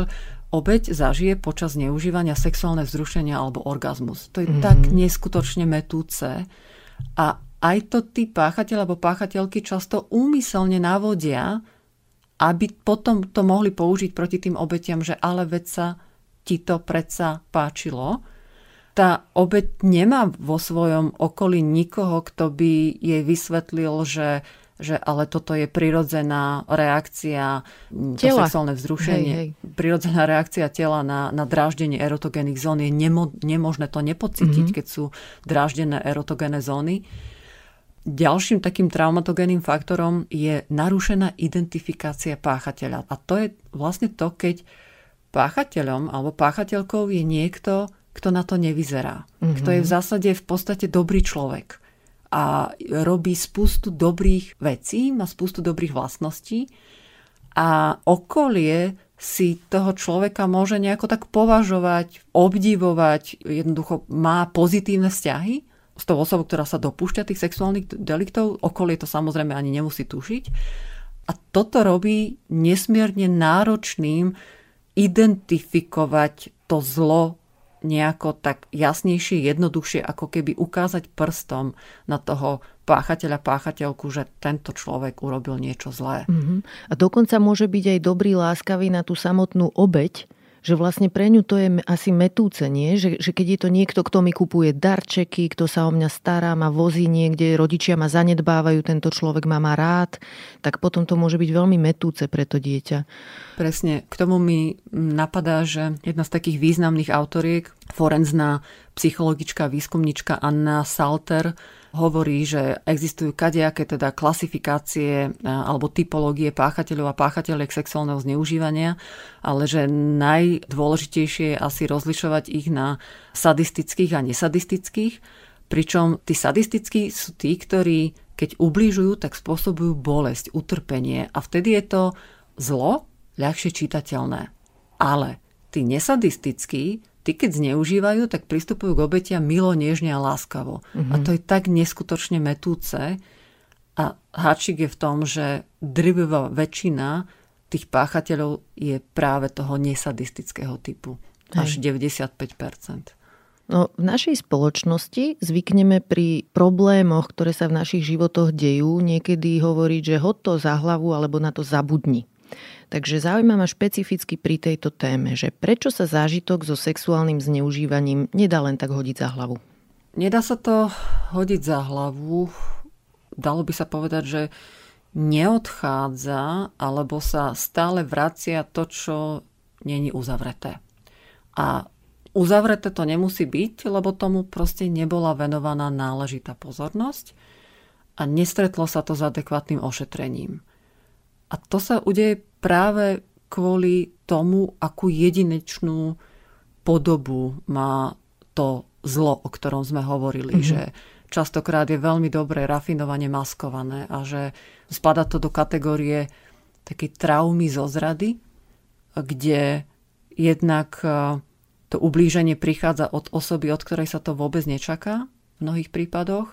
obeť zažije počas neužívania sexuálne vzrušenia alebo orgazmus. To je mm-hmm. tak neskutočne mätúce. A aj to tí páchatelia alebo páchatelky často úmyselne navodia, aby potom to mohli použiť proti tým obetiam, že ale veď sa ti to predsa páčilo. Tá obeť nemá vo svojom okolí nikoho, kto by jej vysvetlil, že, že ale toto je prirodzená reakcia, to sexuálne vzrušenie, hej, hej. prirodzená reakcia tela na, na dráždenie erotogénnych zón. Je nemo, nemožné to nepocítiť, mm-hmm. keď sú dráždené erotogénne zóny. Ďalším takým traumatogénnym faktorom je narušená identifikácia páchateľa. A to je vlastne to, keď páchateľom alebo páchateľkou je niekto, kto na to nevyzerá. Mm-hmm. Kto je v zásade v podstate dobrý človek. A robí spustu dobrých vecí, má spustu dobrých vlastností. A okolie si toho človeka môže nejako tak považovať, obdivovať, jednoducho má pozitívne vzťahy s tou osobou, ktorá sa dopúšťa tých sexuálnych deliktov. Okolie to samozrejme ani nemusí tušiť. A toto robí nesmierne náročným identifikovať to zlo nejako tak jasnejšie, jednoduchšie, ako keby ukázať prstom na toho páchateľa, páchateľku, že tento človek urobil niečo zlé. Mm-hmm. A dokonca môže byť aj dobrý, láskavý na tú samotnú obeť, že vlastne pre ňu to je asi metúce, nie? Že, že keď je to niekto, kto mi kupuje darčeky, kto sa o mňa stará, ma vozí niekde, rodičia ma zanedbávajú, tento človek ma má rád, tak potom to môže byť veľmi metúce pre to dieťa. Presne, k tomu mi napadá, že jedna z takých významných autoriek, forenzná psychologička, výskumnička Anna Salter, hovorí, že existujú kadejaké teda klasifikácie alebo typológie páchateľov a páchateľiek sexuálneho zneužívania, ale že najdôležitejšie je asi rozlišovať ich na sadistických a nesadistických, pričom tí sadistickí sú tí, ktorí keď ubližujú, tak spôsobujú bolesť, utrpenie a vtedy je to zlo ľahšie čitateľné. Ale tí nesadistickí, tí keď zneužívajú, tak pristupujú k obetiam milo, nežne a láskavo. Mm-hmm. A to je tak neskutočne metúce. A háčik je v tom, že drvivá väčšina tých páchateľov je práve toho nesadistického typu. Až deväťdesiatpäť percent. No, v našej spoločnosti zvykneme pri problémoch, ktoré sa v našich životoch dejú, niekedy hovoriť, že ho to za hlavu alebo na to zabudni. Takže zaujíma ma špecificky pri tejto téme, že prečo sa zážitok so sexuálnym zneužívaním nedá len tak hodiť za hlavu? Nedá sa to hodiť za hlavu. Dalo by sa povedať, že neodchádza alebo sa stále vracia to, čo není uzavreté. A uzavreté to nemusí byť, lebo tomu proste nebola venovaná náležitá pozornosť a nestretlo sa to s adekvátnym ošetrením. A to sa udeje práve kvôli tomu, akú jedinečnú podobu má to zlo, o ktorom sme hovorili, mm-hmm. že častokrát je veľmi dobre rafinovane maskované a že spadá to do kategórie takej traumy zo zrady, kde jednak to ublíženie prichádza od osoby, od ktorej sa to vôbec nečaká v mnohých prípadoch,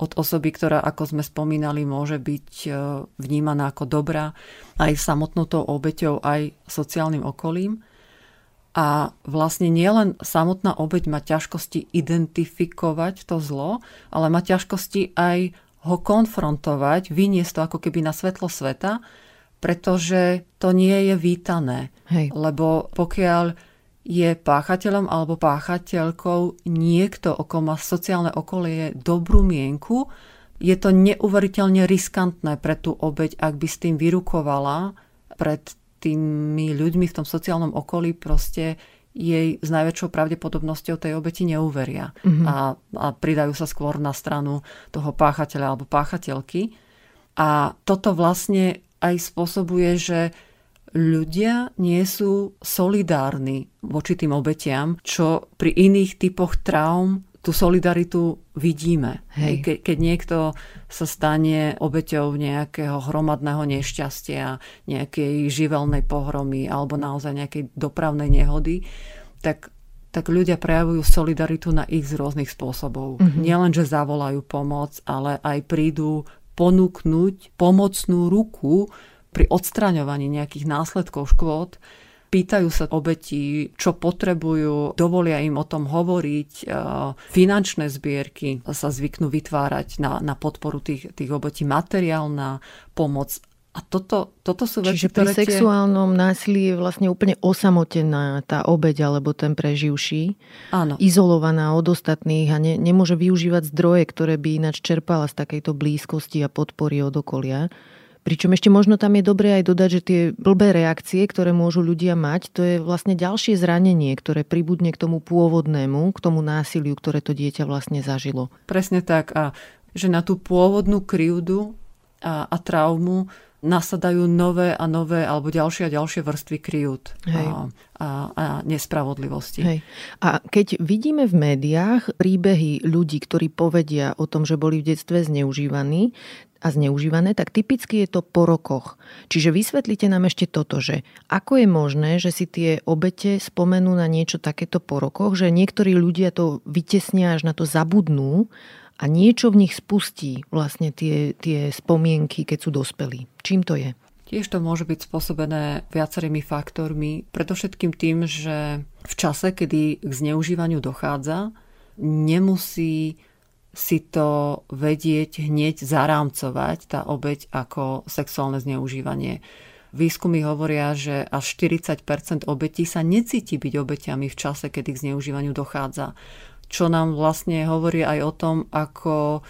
od osoby, ktorá, ako sme spomínali, môže byť vnímaná ako dobrá aj samotnou tou obeťou, aj sociálnym okolím. A vlastne nielen samotná obeť má ťažkosti identifikovať to zlo, ale má ťažkosti aj ho konfrontovať, vyniesť to ako keby na svetlo sveta, pretože to nie je vítané. Hej. Lebo pokiaľ je páchateľom alebo páchateľkou niekto, o kom má sociálne okolie dobrú mienku, je to neuveriteľne riskantné pre tú obeť, ak by s tým vyrukovala pred tými ľuďmi v tom sociálnom okolí, proste jej s najväčšou pravdepodobnosťou tej obeti neuveria. Mm-hmm. A, a pridajú sa skôr na stranu toho páchateľa alebo páchateľky. A toto vlastne aj spôsobuje, že ľudia nie sú solidárni voči tým obetiam, čo pri iných typoch traum tú solidaritu vidíme. Hej. Ke, keď niekto sa stane obeťou nejakého hromadného nešťastia, nejakej živelnej pohromy alebo naozaj nejakej dopravnej nehody, tak, tak ľudia prejavujú solidaritu na ich z rôznych spôsobov. Mm-hmm. Nielen, že zavolajú pomoc, ale aj prídu ponúknuť pomocnú ruku pri odstraňovaní nejakých následkov škôd, pýtajú sa obeti, čo potrebujú, dovolia im o tom hovoriť, finančné zbierky sa zvyknú vytvárať na, na podporu tých, tých obetí, materiálna pomoc. A toto, toto sú veci, ktoré... Čiže pri sexuálnom násilí je vlastne úplne osamotená tá obeť alebo ten preživší. Áno. Izolovaná od ostatných a ne, nemôže využívať zdroje, ktoré by ináč čerpala z takejto blízkosti a podpory od okolia. Pričom ešte možno tam je dobré aj dodať, že tie blbé reakcie, ktoré môžu ľudia mať, to je vlastne ďalšie zranenie, ktoré pribudne k tomu pôvodnému, k tomu násiliu, ktoré to dieťa vlastne zažilo. Presne tak. A že na tú pôvodnú krivdu a, a traumu nasadajú nové a nové alebo ďalšie a ďalšie vrstvy kryút a, a, a nespravodlivosti. Hej. A keď vidíme v médiách príbehy ľudí, ktorí povedia o tom, že boli v detstve zneužívaní a zneužívané, tak typicky je to po rokoch. Čiže vysvetlite nám ešte toto, že ako je možné, že si tie obete spomenú na niečo takéto po rokoch, že niektorí ľudia to vytesnia, až na to zabudnú, a niečo v nich spustí vlastne tie, tie spomienky, keď sú dospelí. Čím to je? Tiež to môže byť spôsobené viacerými faktormi. Predovšetkým tým, že v čase, kedy k zneužívaniu dochádza, nemusí si to vedieť hneď zarámcovať, tá obeť, ako sexuálne zneužívanie. Výskumy hovoria, že až štyridsať percent obetí sa necíti byť obeťami v čase, kedy k zneužívaniu dochádza. Čo nám vlastne hovorí aj o tom, ako,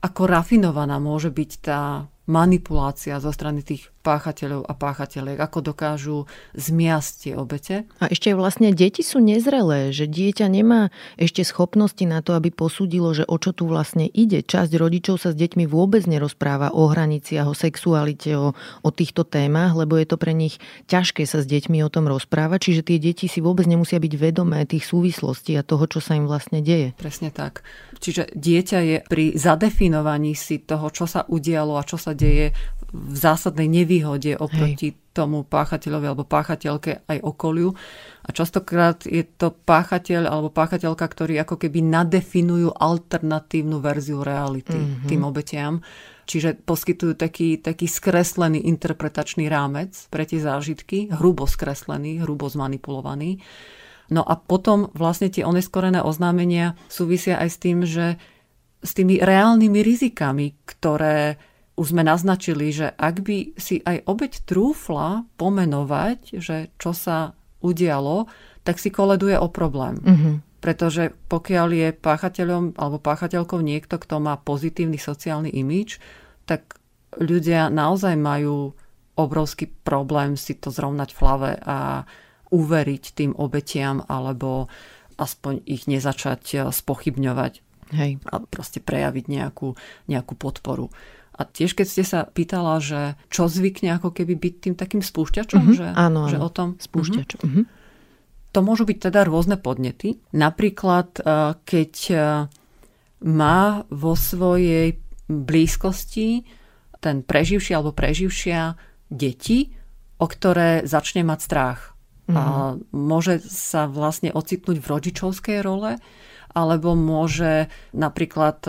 ako rafinovaná môže byť tá manipulácia zo strany tých páchateľov a páchateľiek, ako dokážu zmiasť tie obete. A ešte vlastne deti sú nezrelé, že dieťa nemá ešte schopnosti na to, aby posúdilo, že o čo tu vlastne ide. Časť rodičov sa s deťmi vôbec nerozpráva o hraniciach, o sexualite, o, o týchto témach, lebo je to pre nich ťažké sa s deťmi o tom rozprávať, čiže tie deti si vôbec nemusia byť vedomé tých súvislostí a toho, čo sa im vlastne deje. Presne tak. Čiže dieťa je pri zadefinovaní si toho, čo sa udialo a čo sa deje, v zásadnej nevýhode oproti Hej. tomu páchateľovi alebo páchateľke aj okoliu. A častokrát je to páchateľ alebo páchateľka, ktorí ako keby nadefinujú alternatívnu verziu reality mm-hmm. tým obetiam. Čiže poskytujú taký, taký skreslený interpretačný rámec pre tie zážitky, hrubo skreslený, hrubo zmanipulovaný. No a potom vlastne tie oneskorené oznámenia súvisia aj s tým, že s tými reálnymi rizikami, ktoré už sme naznačili, že ak by si aj obeť trúfla pomenovať, že čo sa udialo, tak si koleduje o problém. Mm-hmm. Pretože pokiaľ je páchateľom alebo páchateľkou niekto, kto má pozitívny sociálny imidž, tak ľudia naozaj majú obrovský problém si to zrovnať v hlave a uveriť tým obetiam alebo aspoň ich nezačať spochybňovať. Hej. A proste prejaviť nejakú, nejakú podporu. A tiež, keď ste sa pýtala, že čo zvykne ako keby byť tým takým spúšťačom, uh-huh, že, áno, že áno. o tom spúšťačom. Uh-huh. To môžu byť teda rôzne podnety. Napríklad, keď má vo svojej blízkosti ten preživší alebo preživšia deti, o ktoré začne mať strach. Uh-huh. A môže sa vlastne ocitnúť v rodičovskej role, alebo môže napríklad...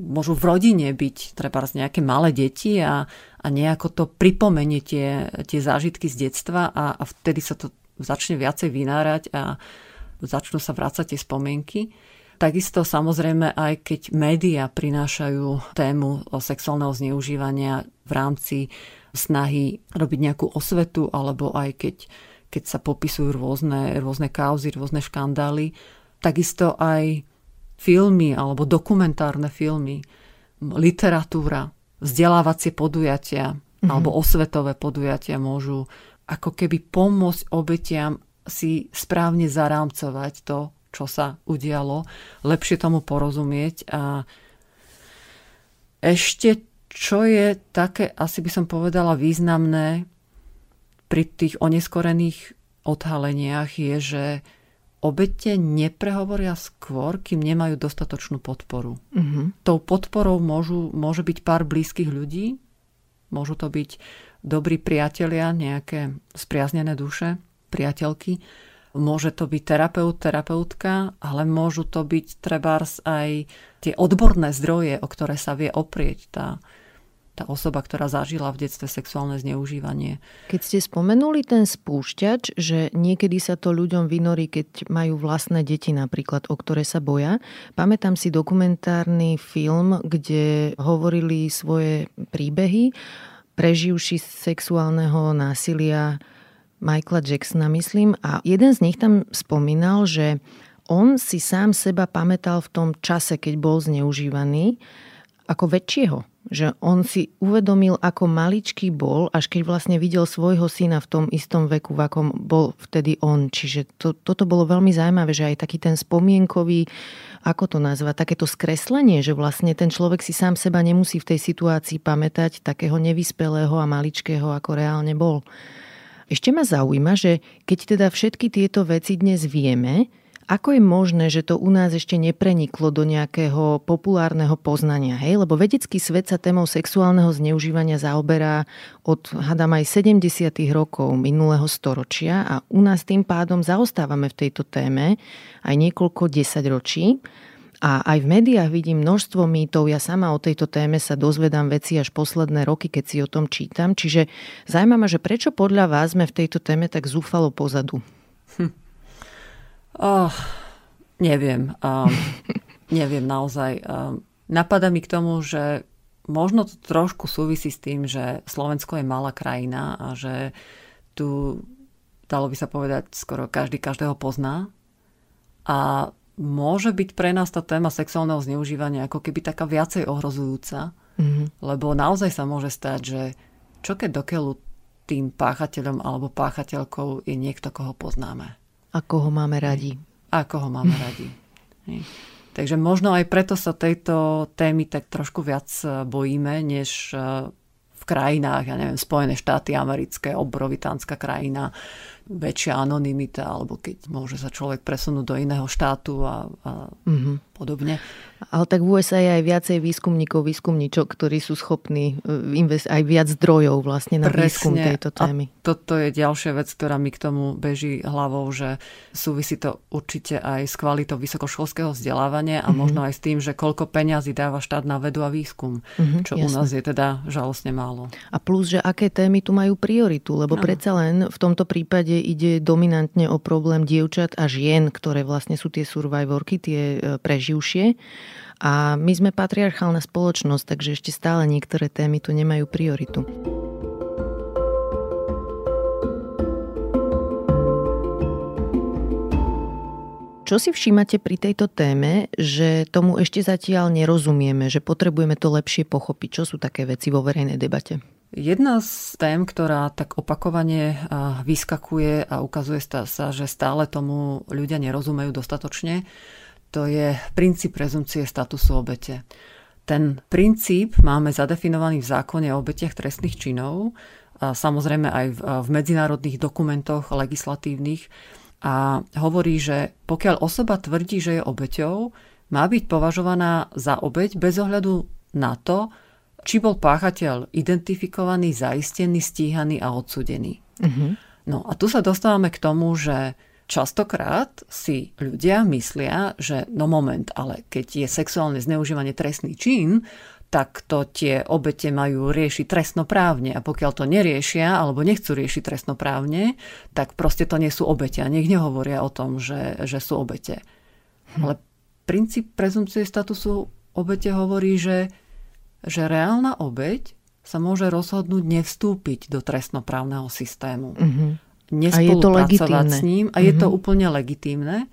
Môžu v rodine byť trebárs nejaké malé deti a, a nejako to pripomenie tie, tie zážitky z detstva a, a vtedy sa to začne viacej vynárať a začnú sa vrácať tie spomienky. Takisto samozrejme aj keď médiá prinášajú tému sexuálneho zneužívania v rámci snahy robiť nejakú osvetu alebo aj keď, keď sa popisujú rôzne, rôzne kauzy, rôzne škandály, takisto aj filmy alebo dokumentárne filmy, literatúra, vzdelávacie podujatia mm-hmm. alebo osvetové podujatia môžu ako keby pomôcť obetiam si správne zarámcovať to, čo sa udialo, lepšie tomu porozumieť. A ešte, čo je také, asi by som povedala, významné pri tých oneskorených odhaleniach je, že obete neprehovoria skôr, kým nemajú dostatočnú podporu. Uh-huh. Tou podporou môžu, môže byť pár blízkych ľudí, môžu to byť dobrí priatelia, nejaké spriaznené duše, priateľky, môže to byť terapeut, terapeutka, ale môžu to byť trebárs aj tie odborné zdroje, o ktoré sa vie oprieť tá tá osoba, ktorá zažila v detstve sexuálne zneužívanie. Keď ste spomenuli ten spúšťač, že niekedy sa to ľuďom vynorí, keď majú vlastné deti napríklad, o ktoré sa boja. Pamätám si dokumentárny film, kde hovorili svoje príbehy preživši sexuálneho násilia Michaela Jacksona, myslím. A jeden z nich tam spomínal, že on si sám seba pamätal v tom čase, keď bol zneužívaný, ako väčšieho. Že on si uvedomil, ako maličký bol, až keď vlastne videl svojho syna v tom istom veku, v akom bol vtedy on. Čiže to, toto bolo veľmi zaujímavé, že aj taký ten spomienkový, ako to nazva, takéto skreslenie, že vlastne ten človek si sám seba nemusí v tej situácii pamätať takého nevyspelého a maličkého, ako reálne bol. Ešte ma zaujíma, že keď teda všetky tieto veci dnes vieme, ako je možné, že to u nás ešte nepreniklo do nejakého populárneho poznania? Hej? Lebo vedecký svet sa témou sexuálneho zneužívania zaoberá od, hádam, aj sedemdesiatych rokov minulého storočia a u nás tým pádom zaostávame v tejto téme aj niekoľko desaťročí. A aj v médiách vidím množstvo mýtov. Ja sama o tejto téme sa dozvedám veci až posledné roky, keď si o tom čítam. Čiže zaujíma ma, že prečo podľa vás sme v tejto téme tak zúfalo pozadu? Hm. Oh, neviem. Um, neviem naozaj. Um, napadá mi k tomu, že možno to trošku súvisí s tým, že Slovensko je malá krajina a že tu, dalo by sa povedať, skoro každý každého pozná. A môže byť pre nás tá téma sexuálneho zneužívania ako keby taká viacej ohrozujúca, mm-hmm. lebo naozaj sa môže stať, že čo keď dokeľu tým páchateľom alebo páchateľkou je niekto, koho poznáme. Ako ho máme radi. Ako ho máme radi. Takže možno aj preto sa tejto témy tak trošku viac bojíme, než v krajinách, ja neviem, Spojené štáty americké, obrovitánska krajina, väčšia anonymita, alebo keď môže sa človek presunúť do iného štátu a, a mm-hmm. podobne. Ale tak v U S A je aj viacej výskumníkov, výskumníčok, ktorí sú schopní invest- aj viac zdrojov vlastne na Presne. výskum tejto témy. A toto je ďalšia vec, ktorá mi k tomu beží hlavou, že súvisí to určite aj s kvalitou vysokoškolského vzdelávania a mm-hmm. možno aj s tým, že koľko peňazí dáva štát na vedu a výskum, mm-hmm, čo jasne. U nás je teda žalostne málo. A plus, že aké témy tu majú prioritu, lebo no. predsa len v tomto prípade ide dominantne o problém dievčat a žien, ktoré vlastne sú tie survivorky, tie preživšie. A my sme patriarchálna spoločnosť, takže ešte stále niektoré témy tu nemajú prioritu. Čo si všímate pri tejto téme, že tomu ešte zatiaľ nerozumieme, že potrebujeme to lepšie pochopiť? Čo sú také veci vo verejnej debate? Jedna z tém, ktorá tak opakovane vyskakuje a ukazuje sa, že stále tomu ľudia nerozumejú dostatočne, to je princíp prezumcie statusu obete. Ten princíp máme zadefinovaný v zákone o obetiach trestných činov, a samozrejme aj v medzinárodných dokumentoch legislatívnych, a hovorí, že pokiaľ osoba tvrdí, že je obeťou, má byť považovaná za obeť bez ohľadu na to, či bol páchateľ identifikovaný, zaistený, stíhaný a odsúdený. Uh-huh. No a tu sa dostávame k tomu, že častokrát si ľudia myslia, že no moment, ale keď je sexuálne zneužívanie trestný čin, tak to tie obete majú riešiť trestnoprávne. A pokiaľ to neriešia alebo nechcú riešiť trestnoprávne, tak proste to nie sú obete a nech nehovoria o tom, že, že sú obete. Hm. Ale princíp prezumpcie statusu obete hovorí, že, že reálna obeť sa môže rozhodnúť nevstúpiť do trestnoprávneho systému. Mhm. Nespolupracovať s ním a je to úplne legitímne.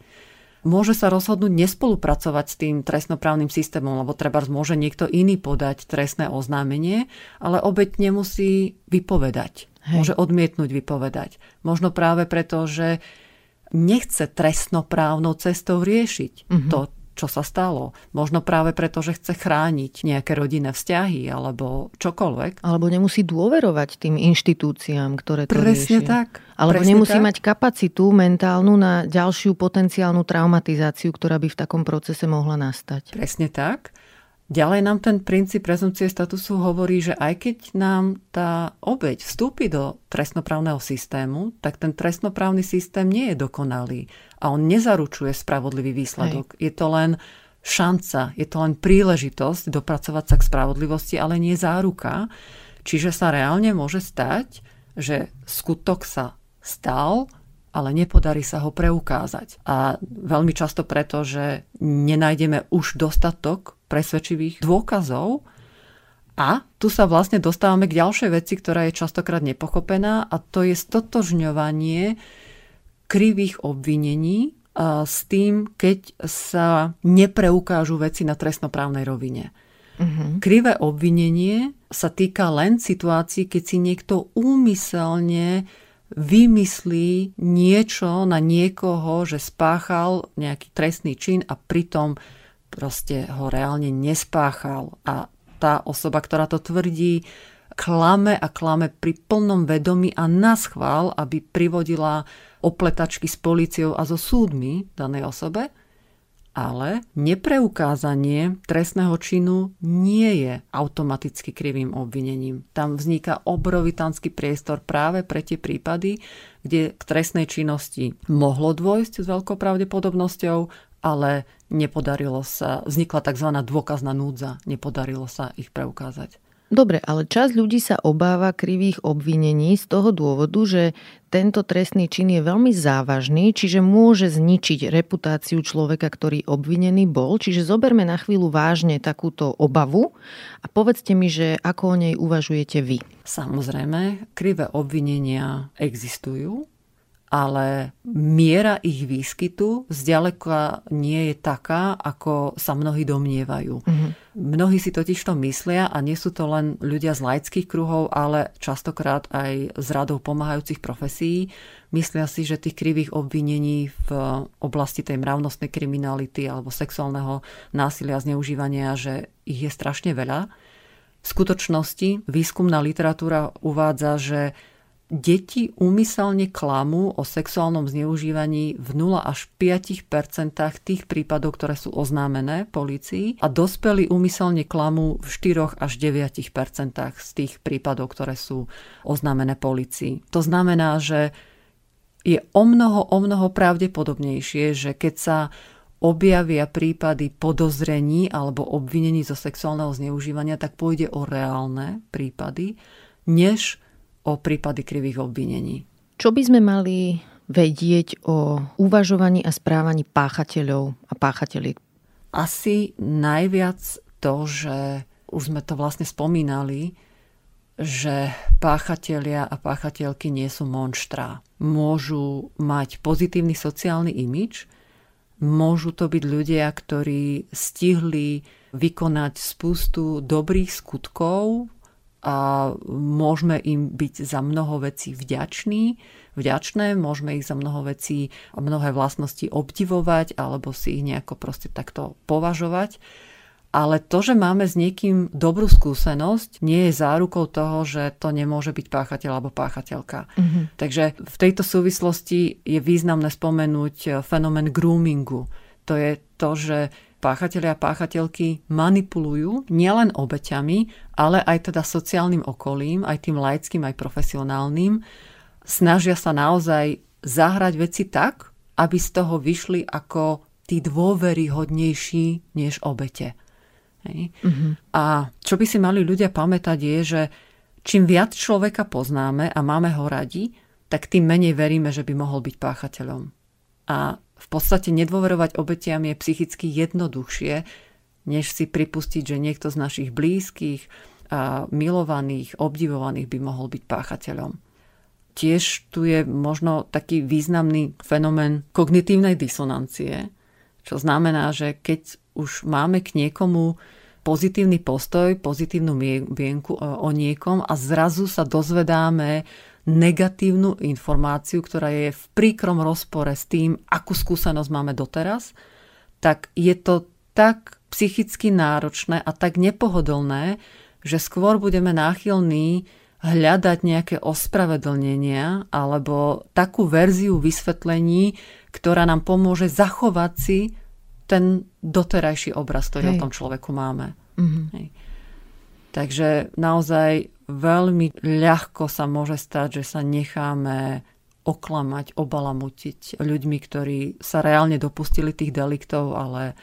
Môže sa rozhodnúť nespolupracovať s tým trestnoprávnym systémom, lebo trebárs môže niekto iný podať trestné oznámenie, ale obeť nemusí vypovedať. Hej. Môže odmietnúť vypovedať. Možno práve preto, že nechce trestnoprávnou cestou riešiť uh-huh. to, čo sa stalo. Možno práve preto, že chce chrániť nejaké rodinné vzťahy alebo čokoľvek. Alebo nemusí dôverovať tým inštitúciám, ktoré to Presne riešia. Tak. Alebo Presne nemusí tak. mať kapacitu mentálnu na ďalšiu potenciálnu traumatizáciu, ktorá by v takom procese mohla nastať. Presne tak. Ďalej nám ten princíp prezumpcie statusu hovorí, že aj keď nám tá obeť vstúpi do trestnoprávneho systému, tak ten trestnoprávny systém nie je dokonalý a on nezaručuje spravodlivý výsledok. Hej. Je to len šanca, je to len príležitosť dopracovať sa k spravodlivosti, ale nie záruka. Čiže sa reálne môže stať, že skutok sa stal, ale nepodarí sa ho preukázať. A veľmi často preto, že nenájdeme už dostatok presvedčivých dôkazov. A tu sa vlastne dostávame k ďalšej veci, ktorá je častokrát nepochopená, a to je stotožňovanie krivých obvinení s tým, keď sa nepreukážu veci na trestnoprávnej rovine. Mm-hmm. Krivé obvinenie sa týka len situácií, keď si niekto úmyselne vymyslí niečo na niekoho, že spáchal nejaký trestný čin a pritom proste ho reálne nespáchal. A tá osoba, ktorá to tvrdí, klame a klame pri plnom vedomí a naschvál, aby privodila opletačky s políciou a so súdmi danej osobe. Ale nepreukázanie trestného činu nie je automaticky krivým obvinením. Tam vzniká obrovitánsky priestor práve pre tie prípady, kde k trestnej činnosti mohlo dôjsť s veľkou pravdepodobnosťou, ale nepodarilo sa, vznikla tzv. Dôkazná núdza, nepodarilo sa ich preukázať. Dobre, ale časť ľudí sa obáva krivých obvinení z toho dôvodu, že tento trestný čin je veľmi závažný, čiže môže zničiť reputáciu človeka, ktorý obvinený bol. Čiže zoberme na chvíľu vážne takúto obavu a povedzte mi, že ako o nej uvažujete vy. Samozrejme, krivé obvinenia existujú, ale miera ich výskytu zďaleka nie je taká, ako sa mnohí domnievajú. Mhm. Mnohí si totiž to myslia a nie sú to len ľudia z laických kruhov, ale častokrát aj z radov pomáhajúcich profesí. Myslia si, že tých krivých obvinení v oblasti tej mravnostnej kriminality alebo sexuálneho násilia a zneužívania, že ich je strašne veľa. V skutočnosti výskumná literatúra uvádza, že deti úmyselne klamú o sexuálnom zneužívaní v nula až päť percent tých prípadov, ktoré sú oznámené polícii, a dospelí úmyselne klamú v štyri až deväť percent z tých prípadov, ktoré sú oznámené polícii. To znamená, že je o mnoho, o mnoho pravdepodobnejšie, že keď sa objavia prípady podozrení alebo obvinení zo sexuálneho zneužívania, tak pôjde o reálne prípady, než o prípady krivých obvinení. Čo by sme mali vedieť o uvažovaní a správaní páchateľov a páchateliek? Asi najviac to, že už sme to vlastne spomínali, že páchatelia a páchatelky nie sú monštrá. Môžu mať pozitívny sociálny imidž, môžu to byť ľudia, ktorí stihli vykonať spustu dobrých skutkov, a môžeme im byť za mnoho vecí vďační, vďačné, môžeme ich za mnoho vecí a mnohé vlastnosti obdivovať alebo si ich nejako proste takto považovať. Ale to, že máme s niekým dobrú skúsenosť, nie je zárukou toho, že to nemôže byť páchateľ alebo páchateľka. Mm-hmm. Takže v tejto súvislosti je významné spomenúť fenomén groomingu. To je to, že páchatelia a páchatelky manipulujú nielen obeťami, ale aj teda sociálnym okolím, aj tým laickým, aj profesionálnym. Snažia sa naozaj zahrať veci tak, aby z toho vyšli ako tí dôveryhodnejší než obete. Hej. Mm-hmm. A čo by si mali ľudia pamätať je, že čím viac človeka poznáme a máme ho radi, tak tým menej veríme, že by mohol byť páchateľom. A v podstate nedôverovať obetiam je psychicky jednoduchšie, než si pripustiť, že niekto z našich blízkych, a milovaných, obdivovaných by mohol byť páchateľom. Tiež tu je možno taký významný fenomén kognitívnej disonancie, čo znamená, že keď už máme k niekomu pozitívny postoj, pozitívnu mienku o niekom a zrazu sa dozvedáme negatívnu informáciu, ktorá je v príkrom rozpore s tým, akú skúsenosť máme doteraz, tak je to tak psychicky náročné a tak nepohodlné, že skôr budeme náchylní hľadať nejaké ospravedlnenia alebo takú verziu vysvetlení, ktorá nám pomôže zachovať si ten doterajší obraz, ktorý Hej. o tom človeku máme. Mm-hmm. Hej. Takže naozaj veľmi ľahko sa môže stať, že sa necháme oklamať, obalamutiť ľuďmi, ktorí sa reálne dopustili tých deliktov, ale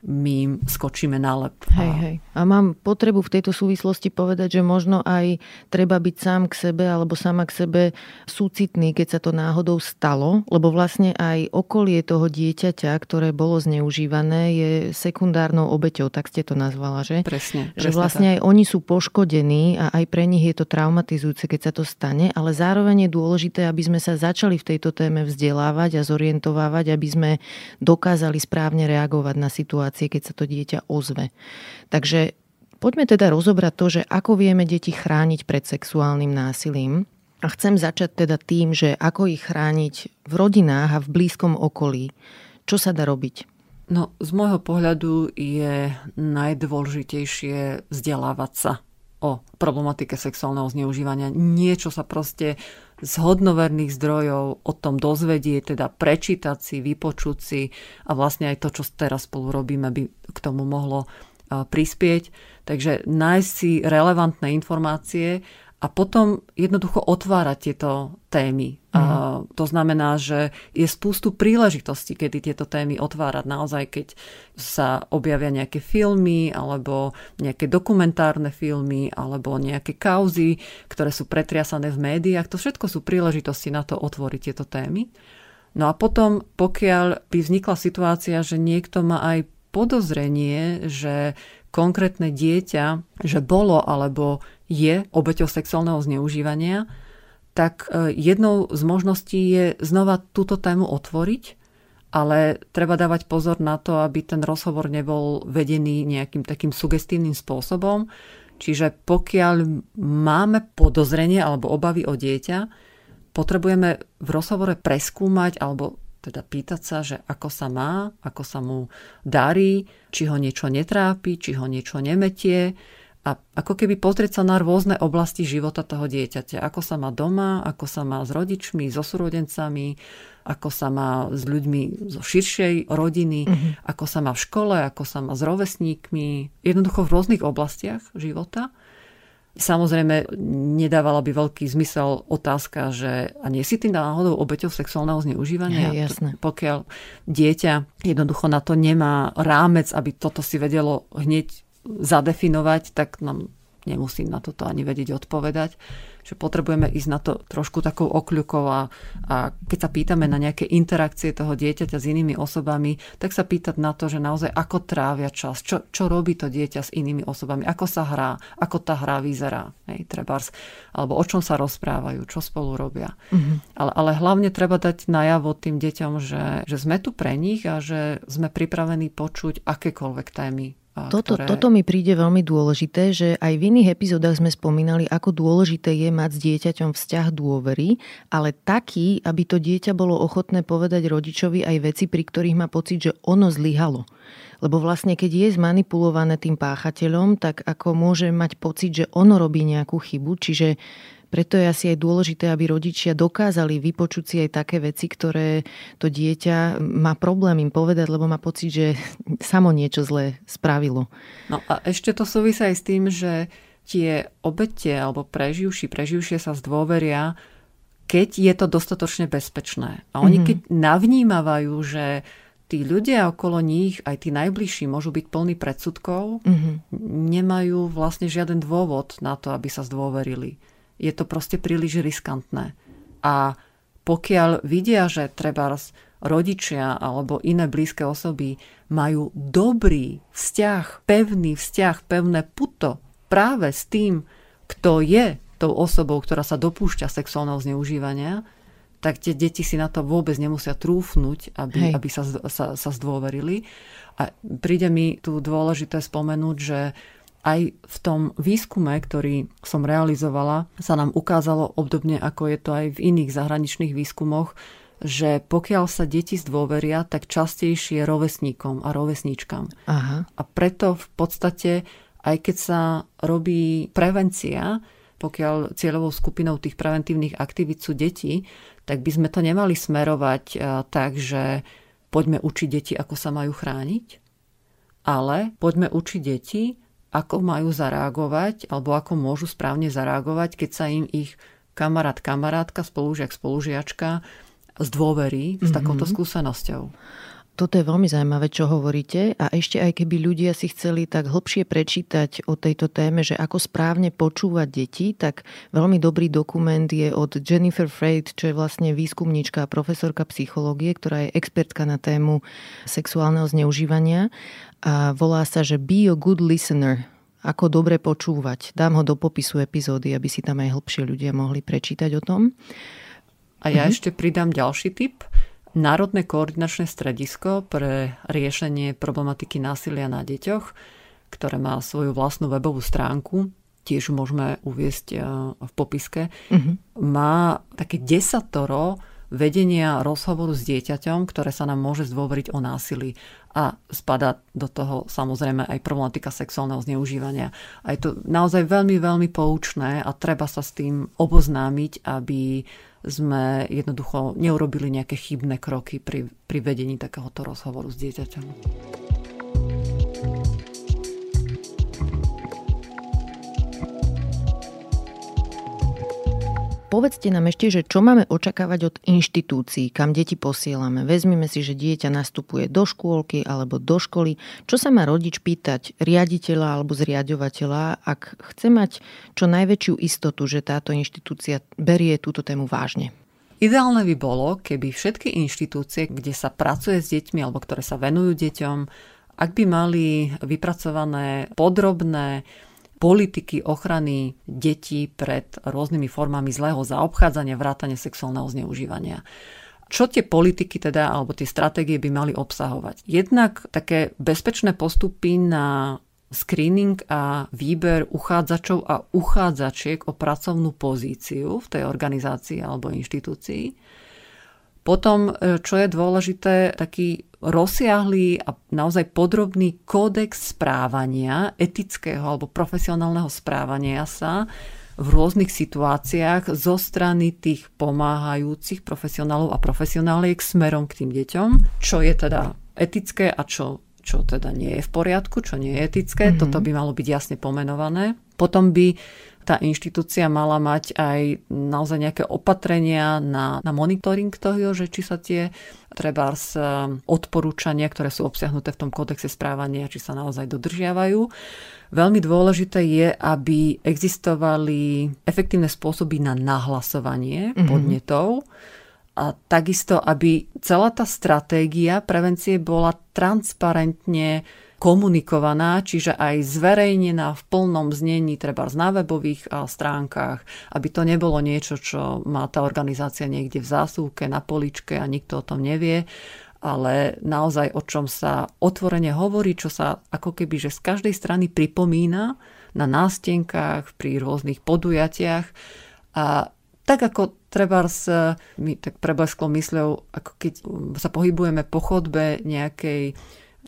my im skočíme na lep. A... Hej, hej. A mám potrebu v tejto súvislosti povedať, že možno aj treba byť sám k sebe alebo sama k sebe súcitný, keď sa to náhodou stalo, lebo vlastne aj okolie toho dieťaťa, ktoré bolo zneužívané, je sekundárnou obeťou, tak ste to nazvala, že? Presne. Že presne vlastne tak. Aj oni sú poškodení a aj pre nich je to traumatizujúce, keď sa to stane, ale zároveň je dôležité, aby sme sa začali v tejto téme vzdelávať a zorientovávať, aby sme dokázali správne reagovať na situáciu, keď sa to dieťa ozve. Takže poďme teda rozobrať to, že ako vieme deti chrániť pred sexuálnym násilím. A chcem začať teda tým, že ako ich chrániť v rodinách a v blízkom okolí. Čo sa dá robiť? No, z môjho pohľadu je najdôležitejšie vzdelávať sa o problematike sexuálneho zneužívania. Niečo sa proste z hodnoverných zdrojov o tom dozvedie, teda prečítať si, vypočuť si a vlastne aj to, čo teraz spolu robíme, by k tomu mohlo prispieť. Takže nájsť si relevantné informácie a potom jednoducho otvárať tieto témy. Mm. A to znamená, že je spústu príležitostí, kedy tieto témy otvárať. Naozaj, keď sa objavia nejaké filmy, alebo nejaké dokumentárne filmy, alebo nejaké kauzy, ktoré sú pretriasané v médiách. To všetko sú príležitosti na to otvoriť tieto témy. No a potom, pokiaľ by vznikla situácia, že niekto má aj podozrenie, že konkrétne dieťa, že bolo alebo je obeťou sexuálneho zneužívania, tak jednou z možností je znova túto tému otvoriť, ale treba dávať pozor na to, aby ten rozhovor nebol vedený nejakým takým sugestívnym spôsobom. Čiže pokiaľ máme podozrenie alebo obavy o dieťa, potrebujeme v rozhovore preskúmať alebo teda pýtať sa, že ako sa má, ako sa mu darí, či ho niečo netrápi, či ho niečo nemetie a ako keby pozrieť sa na rôzne oblasti života toho dieťaťa. Ako sa má doma, ako sa má s rodičmi, so súrodencami, ako sa má s ľuďmi zo širšej rodiny, mm-hmm. ako sa má v škole, ako sa má s rovesníkmi. Jednoducho v rôznych oblastiach života. Samozrejme, nedávala by veľký zmysel otázka, že a nie si ty náhodou obeťou sexuálneho zneužívania? Je, jasné. Pokiaľ dieťa jednoducho na to nemá rámec, aby toto si vedelo hneď zadefinovať, tak nám nemusí na toto ani vedieť odpovedať. Že potrebujeme ísť na to trošku takou okľukou a, a keď sa pýtame na nejaké interakcie toho dieťaťa s inými osobami, tak sa pýtať na to, že naozaj ako trávia čas, čo, čo robí to dieťa s inými osobami, ako sa hrá, ako tá hra vyzerá, hej, trebárs, alebo o čom sa rozprávajú, čo spolu robia. Mm-hmm. Ale, ale hlavne treba dať najavo tým deťom, že, že sme tu pre nich a že sme pripravení počuť akékoľvek témy. Toto, ktoré... toto mi príde veľmi dôležité, že aj v iných epizódach sme spomínali, ako dôležité je mať s dieťaťom vzťah dôvery, ale taký, aby to dieťa bolo ochotné povedať rodičovi aj veci, pri ktorých má pocit, že ono zlyhalo. Lebo vlastne, keď je zmanipulované tým páchateľom, tak ako môže mať pocit, že ono robí nejakú chybu, čiže preto je asi aj dôležité, aby rodičia dokázali vypočuť si aj také veci, ktoré to dieťa má problém im povedať, lebo má pocit, že samo niečo zlé spravilo. No a ešte to súvisí aj s tým, že tie obete alebo preživší, preživšie sa zdôveria, keď je to dostatočne bezpečné. A oni mm-hmm. keď navnímavajú, že tí ľudia okolo nich, aj tí najbližší, môžu byť plní predsudkov, mm-hmm. nemajú vlastne žiaden dôvod na to, aby sa zdôverili. Je to proste príliš riskantné. A pokiaľ vidia, že treba rodičia alebo iné blízke osoby majú dobrý vzťah, pevný vzťah, pevné puto práve s tým, kto je tou osobou, ktorá sa dopúšťa sexuálneho zneužívania, tak tie deti si na to vôbec nemusia trúfnuť, aby, aby sa, sa, sa zdôverili. A príde mi tu dôležité spomenúť, že aj v tom výskume, ktorý som realizovala, sa nám ukázalo obdobne, ako je to aj v iných zahraničných výskumoch, že pokiaľ sa deti zdôveria, tak častejšie rovesníkom a rovesníčkam. Aha. A preto v podstate, aj keď sa robí prevencia, pokiaľ cieľovou skupinou tých preventívnych aktivít sú deti, tak by sme to nemali smerovať tak, že poďme učiť deti, ako sa majú chrániť, ale poďme učiť deti, ako majú zareagovať alebo ako môžu správne zareagovať, keď sa im ich kamarát, kamarátka, spolužiak, spolužiačka zdôverí mm-hmm. s takouto skúsenosťou. Toto je veľmi zaujímavé, čo hovoríte. A ešte aj keby ľudia si chceli tak hlbšie prečítať o tejto téme, že ako správne počúvať deti, tak veľmi dobrý dokument je od Jennifer Freyd, čo je vlastne výskumníčka a profesorka psychológie, ktorá je expertka na tému sexuálneho zneužívania. A volá sa, že Be a Good Listener. Ako dobre počúvať. Dám ho do popisu epizódy, aby si tam aj hlbšie ľudia mohli prečítať o tom. A ja mhm. ešte pridám ďalší tip. Národné koordinačné stredisko pre riešenie problematiky násilia na deťoch, ktoré má svoju vlastnú webovú stránku, tiež môžeme uviesť v popiske, mm-hmm. má také desatoro vedenia rozhovoru s dieťaťom, ktoré sa nám môže zdôveriť o násilí. A spadá do toho samozrejme aj problematika sexuálneho zneužívania. A je to naozaj veľmi, veľmi poučné a treba sa s tým oboznámiť, aby sme jednoducho neurobili nejaké chybné kroky pri, pri vedení takéhoto rozhovoru s dieťaťom. povedzte nám ešte, že čo máme očakávať od inštitúcií, kam deti posielame. Vezmime si, že dieťa nastupuje do škôlky alebo do školy. Čo sa má rodič pýtať riaditeľa alebo zriaďovateľa, ak chce mať čo najväčšiu istotu, že táto inštitúcia berie túto tému vážne? Ideálne by bolo, keby všetky inštitúcie, kde sa pracuje s deťmi alebo ktoré sa venujú deťom, ak by mali vypracované podrobné politiky ochrany detí pred rôznymi formami zlého zaobchádzania, vrátane sexuálneho zneužívania. Čo tie politiky teda, alebo tie stratégie by mali obsahovať? Jednak také bezpečné postupy na screening a výber uchádzačov a uchádzačiek o pracovnú pozíciu v tej organizácii alebo inštitúcii. Potom, čo je dôležité, taký rozsiahlý a naozaj podrobný kódex správania, etického alebo profesionálneho správania sa v rôznych situáciách zo strany tých pomáhajúcich profesionálov a profesionáliek smerom k tým deťom, čo je teda etické a čo, čo teda nie je v poriadku, čo nie je etické. Mm-hmm. Toto by malo byť jasne pomenované. Potom by tá inštitúcia mala mať aj naozaj nejaké opatrenia na, na monitoring toho, že či sa tie trebárs odporúčania, ktoré sú obsiahnuté v tom kódexe správania, či sa naozaj dodržiavajú. Veľmi dôležité je, aby existovali efektívne spôsoby na nahlasovanie mm-hmm. podnetov a takisto, aby celá tá stratégia prevencie bola transparentne komunikovaná, čiže aj zverejnená v plnom znení, treba na webových stránkach, aby to nebolo niečo, čo má tá organizácia niekde v zásuvke, na poličke a nikto o tom nevie, ale naozaj o čom sa otvorene hovorí, čo sa ako keby že z každej strany pripomína na nástenkách, pri rôznych podujatiach. A tak ako trebárs my tak preblesklou mysľou, ako keď sa pohybujeme po chodbe nejakej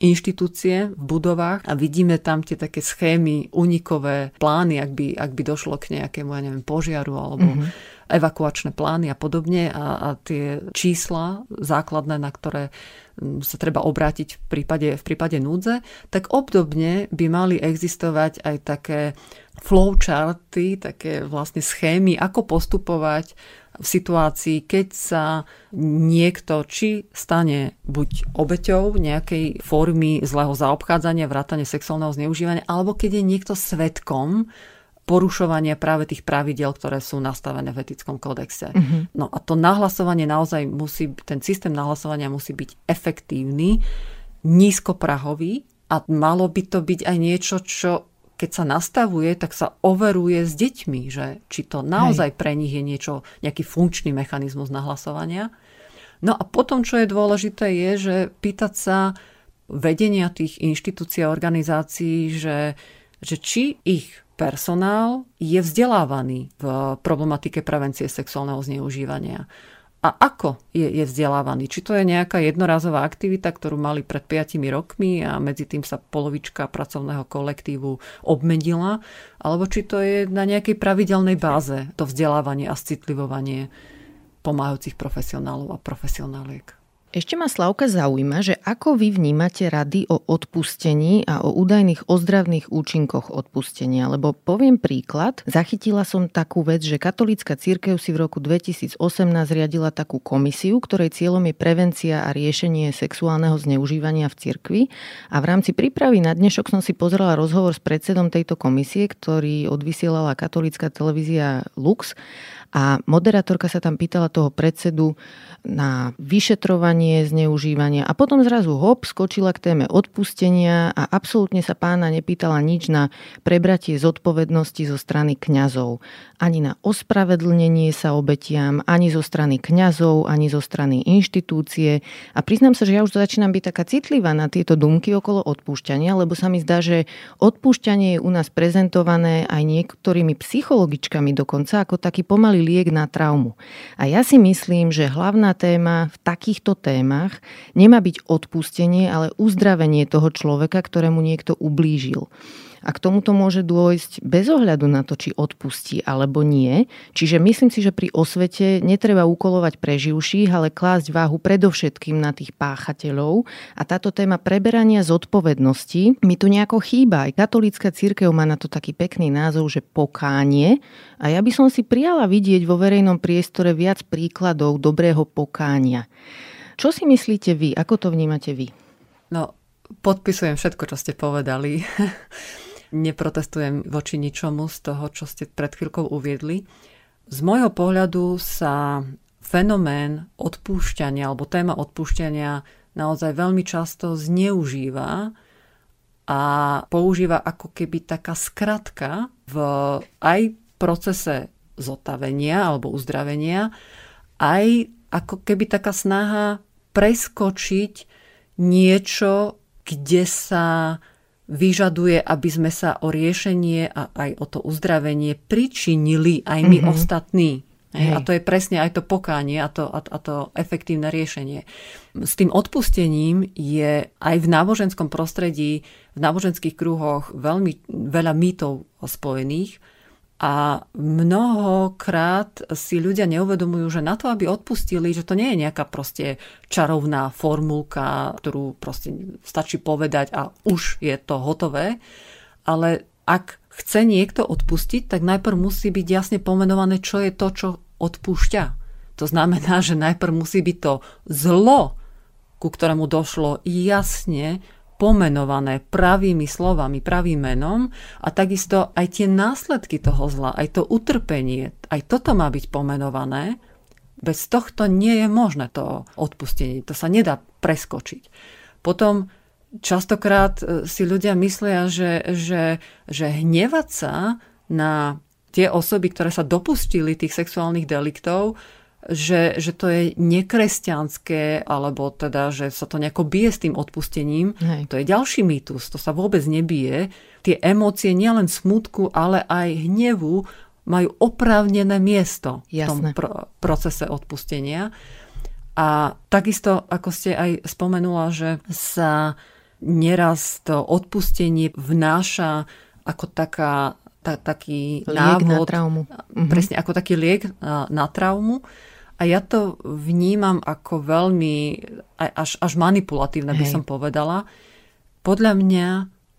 inštitúcie v budovách a vidíme tam tie také schémy, unikové plány, ak by, ak by došlo k nejakému, ja neviem, požiaru alebo mm-hmm. evakuačné plány a podobne a, a tie čísla základné, na ktoré sa treba obrátiť v prípade, v prípade núdze, tak obdobne by mali existovať aj také flowcharty, také vlastne schémy, ako postupovať v situácii, keď sa niekto či stane buď obeťou nejakej formy zlého zaobchádzania, vrátane sexuálneho zneužívania, alebo keď je niekto svedkom porušovania práve tých pravidiel, ktoré sú nastavené v etickom kódexe. Uh-huh. No a to nahlasovanie naozaj musí, ten systém nahlasovania musí byť efektívny, nízkoprahový a malo by to byť aj niečo, čo keď sa nastavuje, tak sa overuje s deťmi, že či to naozaj pre nich je niečo, nejaký funkčný mechanizmus nahlasovania. No a potom, čo je dôležité, je, že pýtať sa vedenia tých inštitúcií a organizácií, že, že či ich personál je vzdelávaný v problematike prevencie sexuálneho zneužívania. A ako je, je vzdelávaný? Či to je nejaká jednorazová aktivita, ktorú mali pred piatimi rokmi a medzi tým sa polovička pracovného kolektívu obmedila, alebo či to je na nejakej pravidelnej báze to vzdelávanie a citlivovanie pomáhajúcich profesionálov a profesionáliek. Ešte ma Slávka zaujíma, že ako vy vnímate rady o odpustení a o údajných ozdravných účinkoch odpustenia, lebo poviem príklad, zachytila som takú vec, že katolícka cirkev si v roku dvetisícosemnásť riadila takú komisiu, ktorej cieľom je prevencia a riešenie sexuálneho zneužívania v cirkvi a v rámci prípravy na dnešok som si pozrela rozhovor s predsedom tejto komisie, ktorý odvysielala katolícka televízia Lux a moderátorka sa tam pýtala toho predsedu na vyšetrovanie zneužívania. A potom zrazu hop, skočila k téme odpustenia a absolútne sa pána nepýtala nič na prebratie zodpovednosti zo strany kňazov. Ani na ospravedlnenie sa obetiam, ani zo strany kňazov, ani zo strany inštitúcie. A priznám sa, že ja už začínam byť taká citlivá na tieto dumky okolo odpúšťania, lebo sa mi zdá, že odpúšťanie je u nás prezentované aj niektorými psychologičkami dokonca ako taký pomalý liek na traumu. A ja si myslím, že hlavná téma v takýchto témach témach nemá byť odpustenie, ale uzdravenie toho človeka, ktorému niekto ublížil. A k tomuto môže dôjsť bez ohľadu na to, či odpustí alebo nie. Čiže myslím si, že pri osvete netreba ukolovať preživších, ale klásť váhu predovšetkým na tých páchateľov. A táto téma preberania zodpovednosti mi tu nejako chýba. Aj katolícka cirkev má na to taký pekný názov, že pokánie. A ja by som si prijala vidieť vo verejnom priestore viac príkladov dobrého pokánia. Čo si myslíte vy? Ako to vnímate vy? No, podpisujem všetko, čo ste povedali. Neprotestujem voči ničomu z toho, čo ste pred chvíľkou uviedli. Z môjho pohľadu sa fenomén odpúšťania alebo téma odpúšťania naozaj veľmi často zneužíva a používa ako keby taká skratka v aj procese zotavenia alebo uzdravenia, aj ako keby taká snaha preskočiť niečo, kde sa vyžaduje, aby sme sa o riešenie a aj o to uzdravenie pričinili aj my mm-hmm. ostatní. Hej. A to je presne aj to pokánie a to, a, a to efektívne riešenie. S tým odpustením je aj v náboženskom prostredí, v náboženských kruhoch veľmi veľa mýtov spojených. A mnohokrát si ľudia neuvedomujú, že na to, aby odpustili, že to nie je nejaká proste čarovná formulka, ktorú proste stačí povedať a už je to hotové. Ale ak chce niekto odpustiť, tak najprv musí byť jasne pomenované, čo je to, čo odpúšťa. To znamená, že najprv musí byť to zlo, ku ktorému došlo, jasne pomenované pravými slovami, pravým menom a takisto aj tie následky toho zla, aj to utrpenie, aj toto má byť pomenované. Bez tohto nie je možné to odpustenie, to sa nedá preskočiť. Potom častokrát si ľudia myslia, že, že, že hnevať sa na tie osoby, ktoré sa dopustili tých sexuálnych deliktov, Že, že to je nekresťanské, alebo teda, že sa to nejako bije s tým odpustením. Hej. To je ďalší mýtus, to sa vôbec nebije. Tie emócie nielen smútku, ale aj hnevu majú oprávnené miesto v tom pro- procese odpustenia. A takisto, ako ste aj spomenula, že sa neraz to odpustenie vnáša ako taká, tá, taký návod. Liek na traumu. Presne, ako taký liek na, na traumu. A ja to vnímam ako veľmi, až, až manipulatívne by Hej. som povedala. Podľa mňa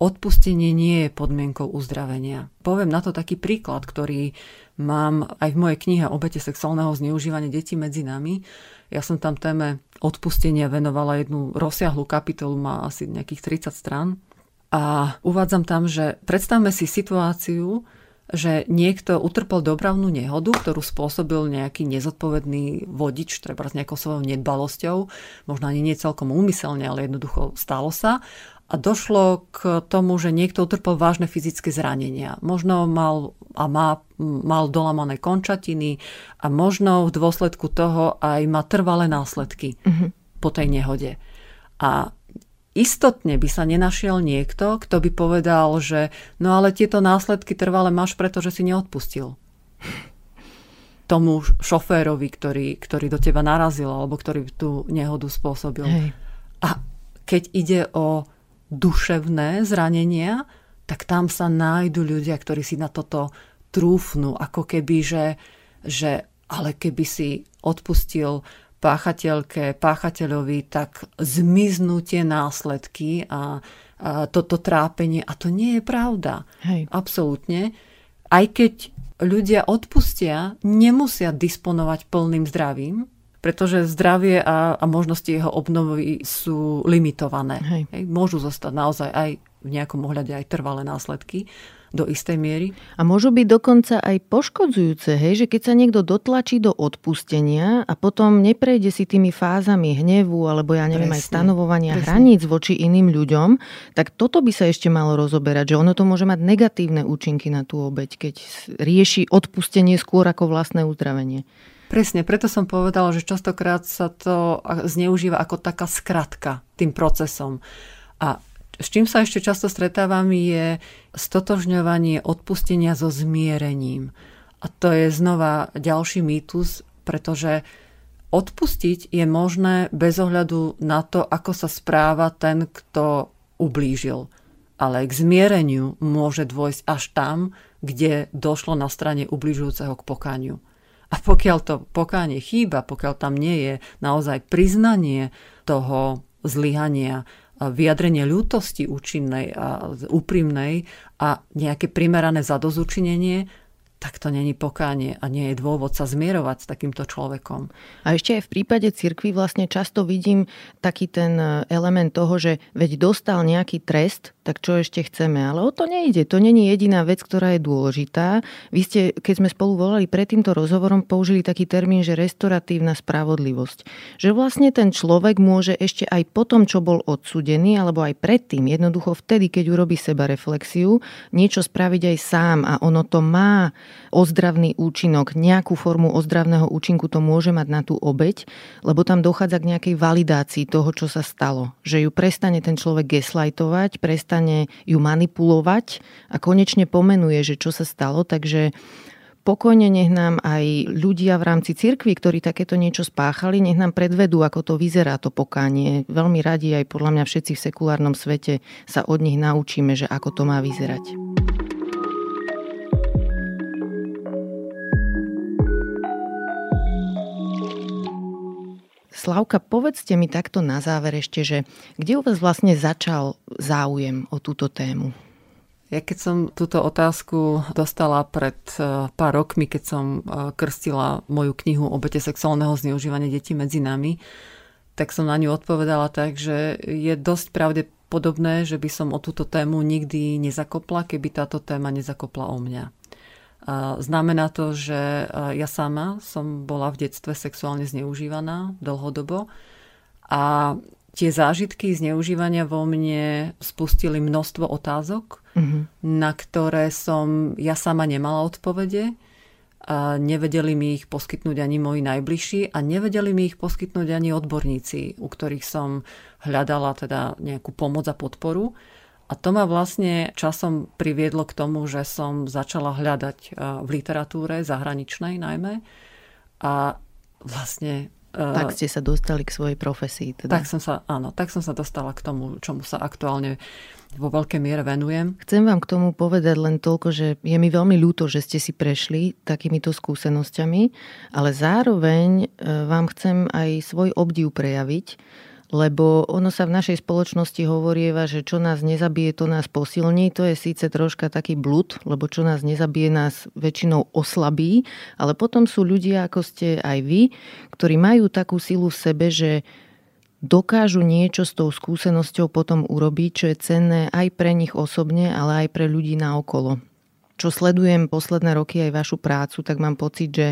odpustenie nie je podmienkou uzdravenia. Poviem na to taký príklad, ktorý mám aj v mojej knihe Obete sexuálneho zneužívania detí medzi nami. Ja som tam téme odpustenia venovala jednu rozsiahlu kapitolu, má asi nejakých tridsať strán. A uvádzam tam, že predstavme si situáciu, že niekto utrpel dopravnú nehodu, ktorú spôsobil nejaký nezodpovedný vodič, treba s nejakou svojou nedbalosťou, možno ani nie celkom úmyselne, ale jednoducho stalo sa. A došlo k tomu, že niekto utrpel vážne fyzické zranenia. Možno mal a má, mal dolamané končatiny a možno v dôsledku toho aj má trvalé následky mm-hmm. po tej nehode. A istotne by sa nenašiel niekto, kto by povedal, že no ale tieto následky trvale máš, pretože si neodpustil. Tomu šoférovi, ktorý, ktorý do teba narazil alebo ktorý tú nehodu spôsobil. Hej. A keď ide o duševné zranenia, tak tam sa nájdu ľudia, ktorí si na toto trúfnú. Ako keby, že, že ale keby si odpustil páchateľke, páchateľovi, tak zmiznú tie následky a, a toto trápenie. A to nie je pravda. Hej. Absolútne. Aj keď ľudia odpustia, nemusia disponovať plným zdravím, pretože zdravie a, a možnosti jeho obnovy sú limitované. Hej. Hej. Môžu zostať naozaj aj v nejakom ohľade aj trvalé následky do istej miery. A môžu byť dokonca aj poškodzujúce, hej, že keď sa niekto dotlačí do odpustenia a potom neprejde si tými fázami hnevu alebo ja neviem presne, aj stanovovania presne. hraníc voči iným ľuďom, tak toto by sa ešte malo rozoberať, že ono to môže mať negatívne účinky na tú obeť, keď rieši odpustenie skôr ako vlastné uzdravenie. Presne, preto som povedala, že častokrát sa to zneužíva ako taká skratka tým procesom. A s čím sa ešte často stretávam, je stotožňovanie odpustenia so zmierením. A to je znova ďalší mýtus, pretože odpustiť je možné bez ohľadu na to, ako sa správa ten, kto ublížil. ale k zmiereniu môže dôjsť až tam, kde došlo na strane ubližujúceho k pokániu. A pokiaľ to pokánie chýba, pokiaľ tam nie je naozaj priznanie toho zlyhania, vyjadrenie ľútosti účinnej a úprimnej a nejaké primerané zadozučinenie, tak to není pokánie a nie je dôvod sa zmierovať s takýmto človekom. A ešte aj v prípade cirkvi vlastne často vidím taký ten element toho, že veď dostal nejaký trest, tak čo ešte chceme? Ale o to nejde. To není jediná vec, ktorá je dôležitá. Vy ste, keď sme spolu volali pred týmto rozhovorom, použili taký termín, že restoratívna spravodlivosť. Že vlastne ten človek môže ešte aj po tom, čo bol odsúdený, alebo aj predtým, jednoducho vtedy, keď urobí sebareflexiu, niečo spraviť aj sám a ono to má ozdravný účinok, nejakú formu ozdravného účinku to môže mať na tú obeť, lebo tam dochádza k nejakej validácii toho, čo sa stalo. Že ju prestane ten človek gaslightovať, prestane ju manipulovať a konečne pomenuje, že čo sa stalo, takže pokojne nech nám aj ľudia v rámci cirkvi, ktorí takéto niečo spáchali, nech nám predvedú, ako to vyzerá to pokánie. Veľmi radi aj podľa mňa všetci v sekulárnom svete sa od nich naučíme, že ako to má vyzerať. Slávka, povedzte mi takto na záver ešte, že kde u vás vlastne začal záujem o túto tému? Ja keď som túto otázku dostala pred pár rokmi, keď som krstila moju knihu Obete sexuálneho zneužívania detí medzi nami, tak som na ňu odpovedala tak, že je dosť pravdepodobné, že by som o túto tému nikdy nezakopla, keby táto téma nezakopla o mňa. Znamená to, že ja sama som bola v detstve sexuálne zneužívaná dlhodobo a tie zážitky zneužívania vo mne spustili množstvo otázok, mm-hmm. na ktoré som ja sama nemala odpovede. A nevedeli mi ich poskytnúť ani moji najbližší a nevedeli mi ich poskytnúť ani odborníci, u ktorých som hľadala teda nejakú pomoc a podporu. A to ma vlastne časom priviedlo k tomu, že som začala hľadať v literatúre, zahraničnej najmä. A vlastne... Tak ste sa dostali k svojej profesii. Teda. Tak som sa, áno, tak som sa dostala k tomu, čomu sa aktuálne vo veľkej miere venujem. Chcem vám k tomu povedať len toľko, že je mi veľmi ľúto, že ste si prešli takýmito skúsenosťami, ale zároveň vám chcem aj svoj obdiv prejaviť, lebo ono sa v našej spoločnosti hovorieva, že čo nás nezabije, to nás posilní. To je síce troška taký blud, lebo čo nás nezabije, nás väčšinou oslabí. Ale potom sú ľudia, ako ste aj vy, ktorí majú takú silu v sebe, že dokážu niečo s tou skúsenosťou potom urobiť, čo je cenné aj pre nich osobne, ale aj pre ľudí naokolo. Čo sledujem posledné roky aj vašu prácu, tak mám pocit, že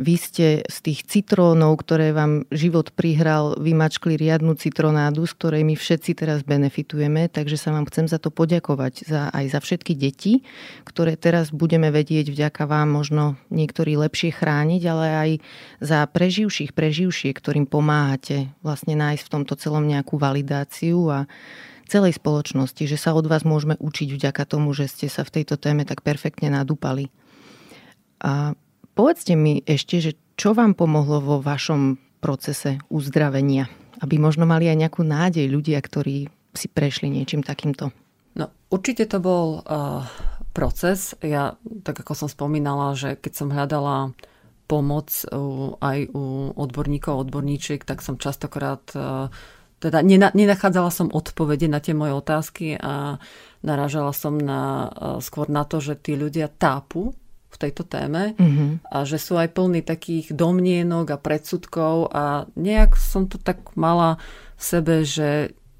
vy ste z tých citrónov, ktoré vám život prihral, vymačkli riadnu citronádu, z ktorej my všetci teraz benefitujeme, takže sa vám chcem za to poďakovať, za, aj za všetky deti, ktoré teraz budeme vedieť vďaka vám možno niektorí lepšie chrániť, ale aj za preživších, preživšie, ktorým pomáhate vlastne nájsť v tomto celom nejakú validáciu a celej spoločnosti, že sa od vás môžeme učiť vďaka tomu, že ste sa v tejto téme tak perfektne nadúpali. A povedzte mi ešte, že čo vám pomohlo vo vašom procese uzdravenia? Aby možno mali aj nejakú nádej ľudia, ktorí si prešli niečím takýmto. No, určite to bol uh, proces. Ja, tak ako som spomínala, že keď som hľadala pomoc uh, aj u odborníkov, odborníčiek, tak som častokrát... Uh, teda nenachádzala som odpovede na tie moje otázky a narážala som na, uh, skôr na to, že tí ľudia tápu v tejto téme, mm-hmm. a že sú aj plní takých domnienok a predsudkov a nejak som to tak mala v sebe, že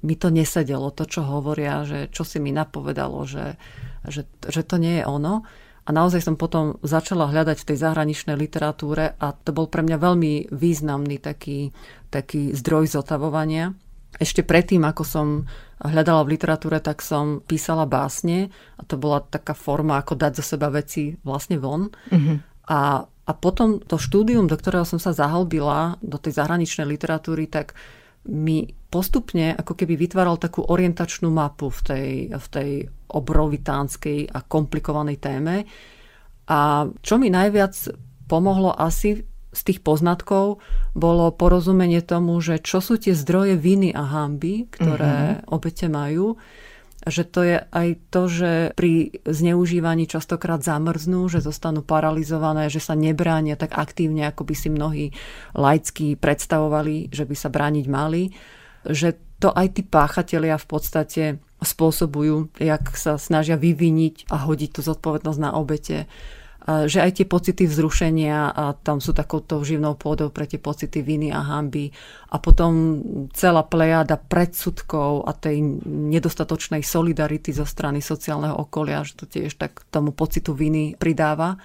mi to nesedelo, to čo hovoria, že čo si mi napovedalo, že, že, že to nie je ono. A naozaj som potom začala hľadať v tej zahraničnej literatúre a to bol pre mňa veľmi významný taký, taký zdroj zotavovania. Ešte predtým, ako som hľadala v literatúre, tak som písala básne a to bola taká forma, ako dať zo seba veci vlastne von. Mm-hmm. A, a potom to štúdium, do ktorého som sa zahlbila, do tej zahraničnej literatúry, tak mi postupne ako keby vytváral takú orientačnú mapu v tej, v tej obrovitánskej a komplikovanej téme. A čo mi najviac pomohlo asi z tých poznatkov bolo porozumenie tomu, že čo sú tie zdroje viny a hanby, ktoré mm-hmm. obete majú že to je aj to, že pri zneužívaní častokrát zamrznú, že zostanú paralizované, že sa nebránia tak aktívne, ako by si mnohí laicky predstavovali, že by sa brániť mali, že to aj tí páchatelia v podstate spôsobujú, jak sa snažia vyviniť a hodiť tú zodpovednosť na obete. Že aj tie pocity vzrušenia a tam sú takouto živnou pôdou pre tie pocity viny a hanby. A potom celá plejada predsudkov a tej nedostatočnej solidarity zo strany sociálneho okolia, že to tiež tak tomu pocitu viny pridáva.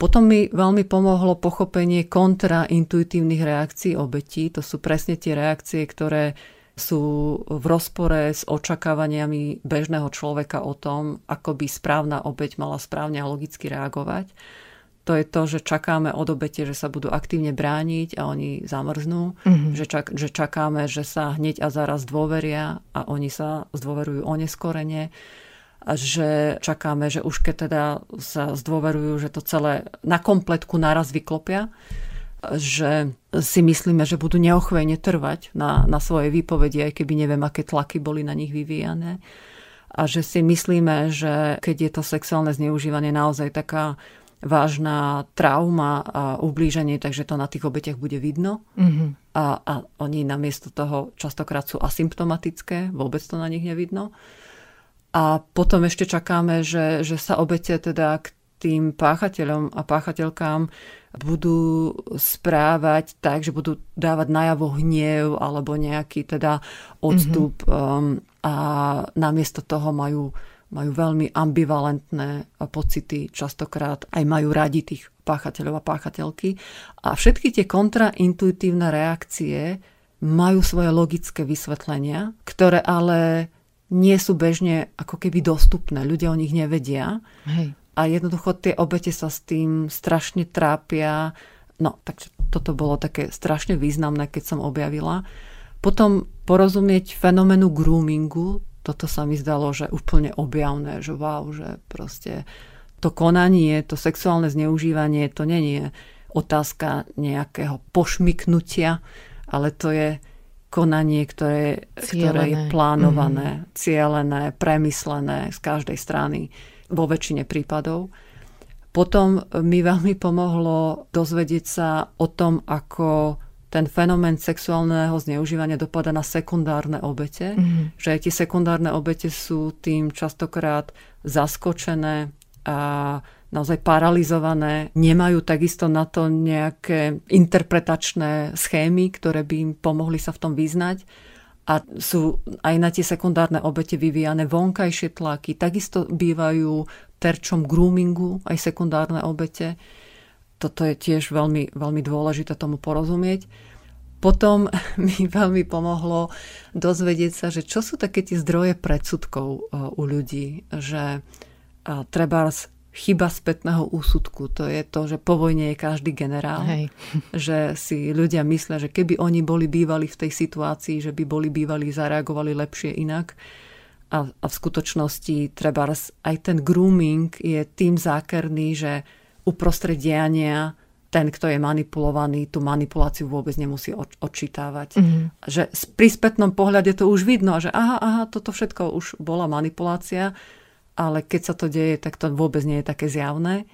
Potom mi veľmi pomohlo pochopenie kontraintuitívnych reakcií obetí. To sú presne tie reakcie, ktoré sú v rozpore s očakávaniami bežného človeka o tom, ako by správna obeť mala správne a logicky reagovať. To je to, že čakáme od obete, že sa budú aktívne brániť a oni zamrznú, mm-hmm. že, čak, že čakáme, že sa hneď a zaraz dôveria a oni sa zdôverujú oneskorene, a že čakáme, že už keď teda sa zdôverujú, že to celé na kompletku naraz vyklopia, že si myslíme, že budú neochvejne trvať na, na svojej výpovedi, aj keby neviem, aké tlaky boli na nich vyvíjané. A že si myslíme, že keď je to sexuálne zneužívanie naozaj taká vážna trauma a ublíženie, takže to na tých obetiach bude vidno. Mm-hmm. A, a oni namiesto toho častokrát sú asymptomatické, vôbec to na nich nevidno. A potom ešte čakáme, že, že sa obete teda k tým páchateľom a páchateľkám budú správať tak, že budú dávať najavo hniev alebo nejaký teda odstup mm-hmm. um, a namiesto toho majú, majú veľmi ambivalentné pocity, častokrát aj majú radi tých páchateľov a páchateľky. A všetky tie kontraintuitívne reakcie majú svoje logické vysvetlenia, ktoré ale nie sú bežne ako keby dostupné. Ľudia o nich nevedia. Hej. A jednoducho tie obete sa s tým strašne trápia. No, takže toto bolo také strašne významné, keď som objavila. Potom porozumieť fenoménu groomingu. Toto sa mi zdalo, že úplne objavné, že wow, že proste to konanie, to sexuálne zneužívanie, to nie je otázka nejakého pošmyknutia, ale to je konanie, ktoré, ktoré je plánované, mm. cielené, premyslené z každej strany. Vo väčšine prípadov. Potom mi veľmi pomohlo dozvedieť sa o tom, ako ten fenomén sexuálneho zneužívania dopadá na sekundárne obete. Mm-hmm. Že aj tie sekundárne obete sú tým častokrát zaskočené a naozaj paralizované. Nemajú takisto na to nejaké interpretačné schémy, ktoré by im pomohli sa v tom vyznať. A sú aj na tie sekundárne obete vyvíjane vonkajšie tlaky. Takisto bývajú terčom groomingu aj sekundárne obete. Toto je tiež veľmi, veľmi dôležité tomu porozumieť. Potom mi veľmi pomohlo dozvedieť sa, že čo sú také tie zdroje predsudkov u ľudí. Že trebárs chyba spätného úsudku. To je to, že po vojne je každý generál. Hej. Že si ľudia myslia, že keby oni boli bývali v tej situácii, že by boli bývali, zareagovali lepšie inak. A, a v skutočnosti trebárs aj ten grooming je tým zákerný, že uprostred diania ten, kto je manipulovaný, tú manipuláciu vôbec nemusí odčítavať. Mm-hmm. Že pri spätnom pohľade to už vidno, že aha, aha, toto všetko už bola manipulácia, ale keď sa to deje, tak to vôbec nie je také zjavné.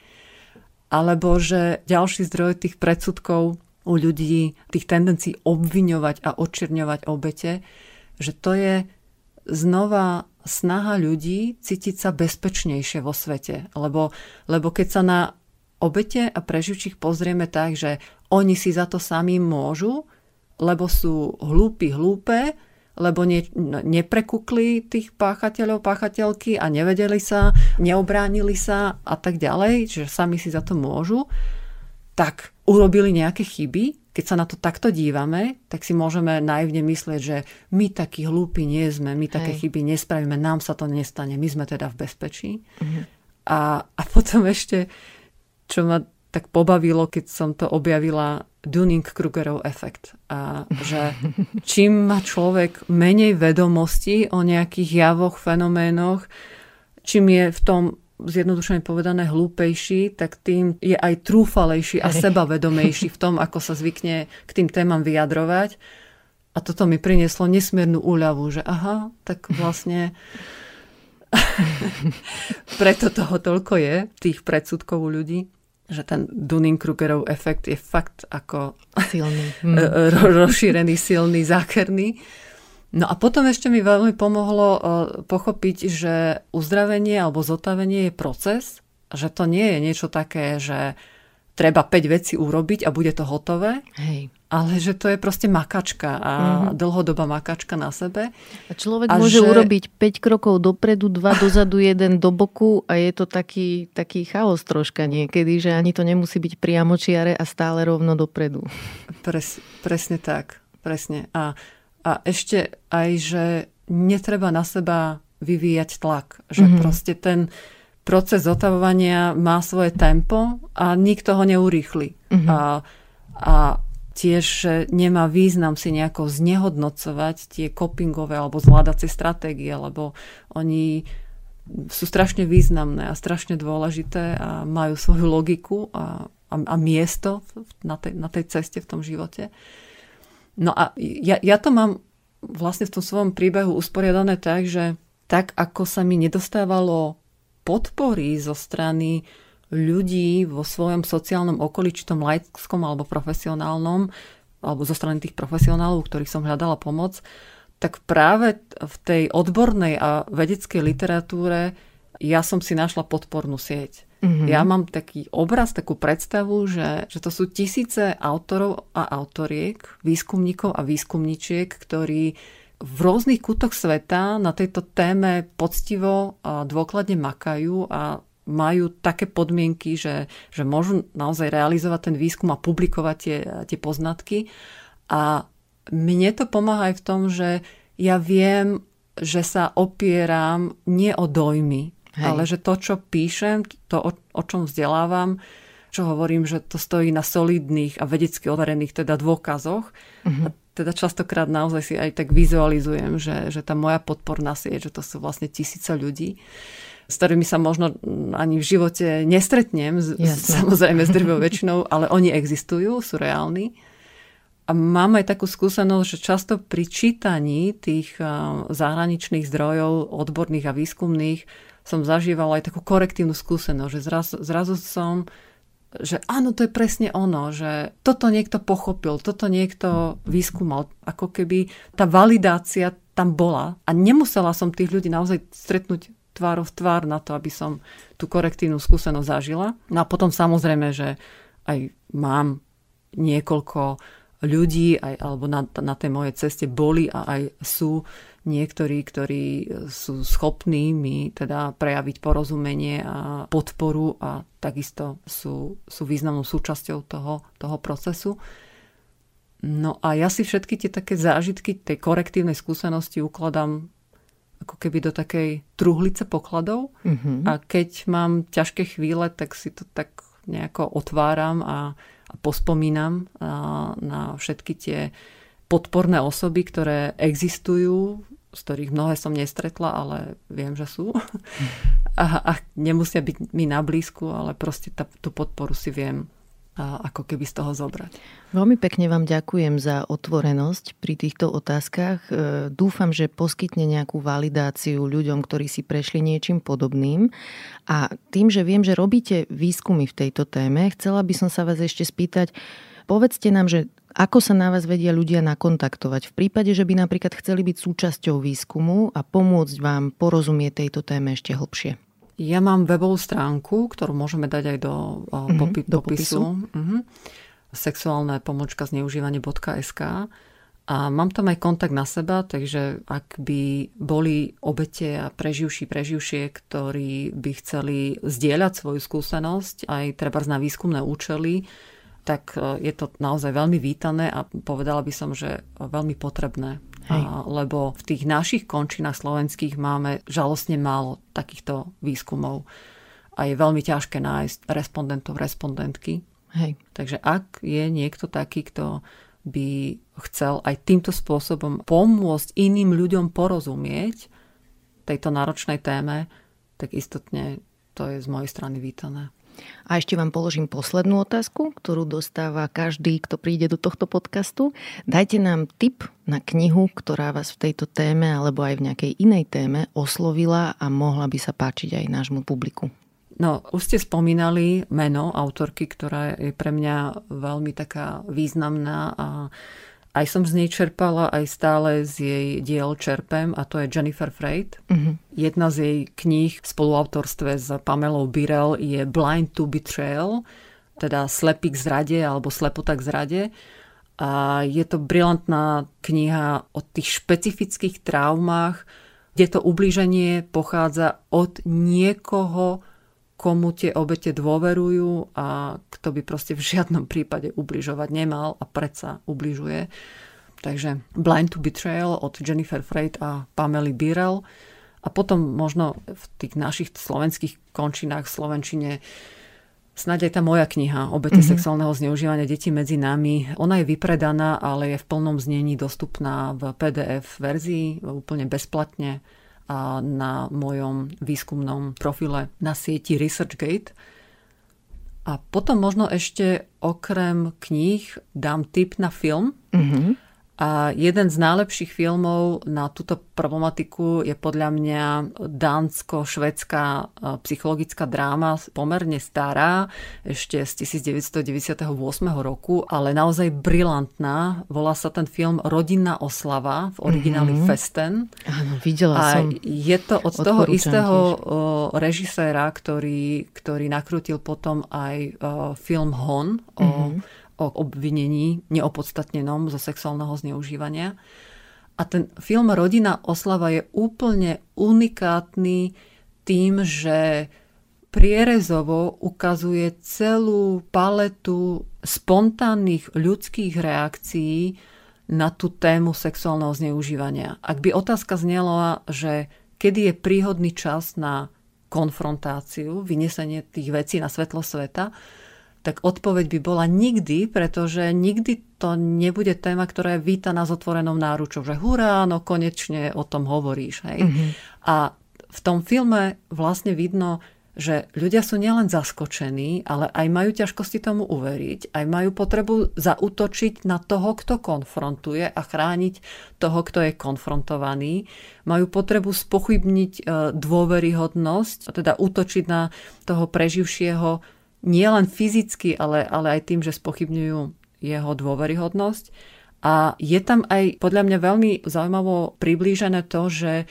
Alebo že ďalší zdroj tých predsudkov u ľudí, tých tendencií obviňovať a odčierňovať obete, že to je znova snaha ľudí cítiť sa bezpečnejšie vo svete. Lebo, lebo keď sa na obete a preživčích pozrieme tak, že oni si za to sami môžu, lebo sú hlúpi, hlúpe, lebo ne, neprekukli tých páchateľov, páchateľky a nevedeli sa, neobránili sa a tak ďalej, že sami si za to môžu, tak urobili nejaké chyby. Keď sa na to takto dívame, tak si môžeme naivne myslieť, že my takí hlúpi nie sme, my také Hej. chyby nespravíme, nám sa to nestane, my sme teda v bezpečí. Mhm. A, a potom ešte, čo ma tak pobavilo, keď som to objavila, Dunning-Krugerov efekt. A že čím má človek menej vedomostí o nejakých javoch, fenoménoch, čím je v tom zjednodušene povedané hlúpejší, tak tým je aj trúfalejší a sebavedomejší v tom, ako sa zvykne k tým témam vyjadrovať. A toto mi prinieslo nesmiernu úľavu, že aha, tak vlastne Preto toho toľko je, tých predsudkov u ľudí, že ten Dunning-Krugerov efekt je fakt ako silný. ro- rozšírený, silný, zákerný. No a potom ešte mi veľmi pomohlo pochopiť, že uzdravenie alebo zotavenie je proces, že to nie je niečo také, že treba päť vecí urobiť a bude to hotové. Hej. Ale že to je proste makačka a mm-hmm. dlhodobá makačka na sebe. A človek a môže že... urobiť päť krokov dopredu, dva dozadu, jeden do boku a je to taký, taký chaos troška niekedy, že ani to nemusí byť priamočiare a stále rovno dopredu. Pres, presne tak. Presne. A, a ešte aj, že netreba na seba vyvíjať tlak. Že mm-hmm. proste ten proces zotavovania má svoje tempo a nikto ho neurýchli. Mm-hmm. A, a tiež nemá význam si nejako znehodnocovať tie copingové alebo zvládacie stratégie, lebo oni sú strašne významné a strašne dôležité a majú svoju logiku a, a, a miesto na tej, na tej ceste v tom živote. No a ja, ja to mám vlastne v tom svojom príbehu usporiadané tak, že tak ako sa mi nedostávalo podpory zo strany ľudí vo svojom sociálnom okolí, či tom laickom alebo profesionálnom, alebo zo strany tých profesionálov, ktorých som hľadala pomoc, tak práve v tej odbornej a vedeckej literatúre ja som si našla podpornú sieť. Mm-hmm. Ja mám taký obraz, takú predstavu, že, že to sú tisíce autorov a autoriek, výskumníkov a výskumničiek, ktorí v rôznych kútoch sveta na tejto téme poctivo a dôkladne makajú a majú také podmienky, že, že môžu naozaj realizovať ten výskum a publikovať tie, tie poznatky. A mne to pomáha aj v tom, že ja viem, že sa opieram nie o dojmy, hej, ale že to, čo píšem, to, o, o čom vzdelávam, čo hovorím, že to stojí na solidných a vedecky overených teda dôkazoch. Uh-huh. A teda častokrát naozaj si aj tak vizualizujem, že, že tá moja podporná sieť, že to sú vlastne tisíce ľudí, s ktorými sa možno ani v živote nestretnem, Jasne. samozrejme s drvou väčšinou, ale oni existujú, sú reálni. A mám aj takú skúsenosť, že často pri čítaní tých zahraničných zdrojov, odborných a výskumných, som zažívala aj takú korektívnu skúsenosť, že zrazu, zrazu som, že áno, to je presne ono, že toto niekto pochopil, toto niekto vyskúmal, ako keby tá validácia tam bola. A nemusela som tých ľudí naozaj stretnúť tvárou v tvár na to, aby som tú korektívnu skúsenosť zažila. No a potom samozrejme, že aj mám niekoľko ľudí, aj, alebo na, na tej mojej ceste boli a aj sú niektorí, ktorí sú schopní mi teda prejaviť porozumenie a podporu a takisto sú, sú významnou súčasťou toho, toho procesu. No a ja si všetky tie také zážitky tej korektívnej skúsenosti ukladám ako keby do takej truhlice pokladov mm-hmm. a keď mám ťažké chvíle, tak si to tak nejako otváram a, a pospomínam a, na všetky tie podporné osoby, ktoré existujú, z ktorých mnohé som nestretla, ale viem, že sú. A, a nemusia byť mi na blízku, ale proste tá, tú podporu si viem ako keby z toho zobrať. Veľmi pekne vám ďakujem za otvorenosť pri týchto otázkach. Dúfam, že poskytne nejakú validáciu ľuďom, ktorí si prešli niečím podobným. A tým, že viem, že robíte výskumy v tejto téme, chcela by som sa vás ešte spýtať, povedzte nám, že ako sa na vás vedia ľudia nakontaktovať v prípade, že by napríklad chceli byť súčasťou výskumu a pomôcť vám porozumieť tejto téme ešte hlbšie? Ja mám webovú stránku, ktorú môžeme dať aj do, mm-hmm, popi- do popisu. Mm-hmm. Sexuálne pomočka zneužívanie bodka es ká a mám tam aj kontakt na seba, takže ak by boli obete a preživší, preživšie, ktorí by chceli zdieľať svoju skúsenosť aj trebárs na výskumné účely, tak je to naozaj veľmi vítané a povedala by som, že veľmi potrebné. A, lebo v tých našich končinách slovenských máme žalostne málo takýchto výskumov a je veľmi ťažké nájsť respondentov, respondentky. Hej. Takže ak je niekto taký, kto by chcel aj týmto spôsobom pomôcť iným ľuďom porozumieť tejto náročnej téme, tak istotne to je z mojej strany vítané. A ešte vám položím poslednú otázku, ktorú dostáva každý, kto príde do tohto podcastu. Dajte nám tip na knihu, ktorá vás v tejto téme alebo aj v nejakej inej téme oslovila a mohla by sa páčiť aj nášmu publiku. No, už ste spomínali meno autorky, ktorá je pre mňa veľmi taká významná a aj som z nej čerpala, aj stále z jej diel čerpem, a to je Jennifer Freyd. Uh-huh. Jedna z jej kníh v spoluautorstve s Pamelou Birrell je Blind to Betrayal, teda slepý k zrade alebo slepota k zrade. A je to brilantná kniha o tých špecifických traumách, kde to ublíženie pochádza od niekoho, komu tie obete dôverujú a kto by proste v žiadnom prípade ubližovať nemal a predsa ubližuje. Takže Blind to Betrayal od Jennifer Freyd a Pamely Birrell. A potom možno v tých našich slovenských končinách, v slovenčine, snáď aj tá moja kniha Obete mm-hmm. sexuálneho zneužívania detí medzi nami. Ona je vypredaná, ale je v plnom znení dostupná v pé dé ef verzii, úplne bezplatne. A na mojom výskumnom profile na sieti ResearchGate. A potom možno ešte okrem kníh dám tip na film. Mm-hmm. A jeden z najlepších filmov na túto problematiku je podľa mňa dánsko-švédská psychologická dráma, pomerne stará, ešte z devätnásťstodeväťdesiatosem roku, ale naozaj brilantná. Volá sa ten film Rodinná oslava, v origináli mm-hmm. Festen. Áno, videla a som. Je to od toho istého tiež režiséra, ktorý, ktorý nakrútil potom aj film Hon o mm-hmm. o obvinení neopodstatnenom zo sexuálneho zneužívania. A ten film Rodinná oslava je úplne unikátny tým, že prierezovo ukazuje celú paletu spontánnych ľudských reakcií na tú tému sexuálneho zneužívania. Ak by otázka znela, že kedy je príhodný čas na konfrontáciu, vynesenie tých vecí na svetlo sveta, tak odpoveď by bola nikdy, pretože nikdy to nebude téma, ktorá je vítaná s otvorenou náručou, že hurá, no konečne o tom hovoríš. Hej? Mm-hmm. A v tom filme vlastne vidno, že ľudia sú nielen zaskočení, ale aj majú ťažkosti tomu uveriť, aj majú potrebu zaútočiť na toho, kto konfrontuje a chrániť toho, kto je konfrontovaný. Majú potrebu spochybniť dôveryhodnosť, teda útočiť na toho preživšieho nie len fyzicky, ale, ale aj tým, že spochybňujú jeho dôveryhodnosť. A je tam aj podľa mňa veľmi zaujímavo priblížené to, že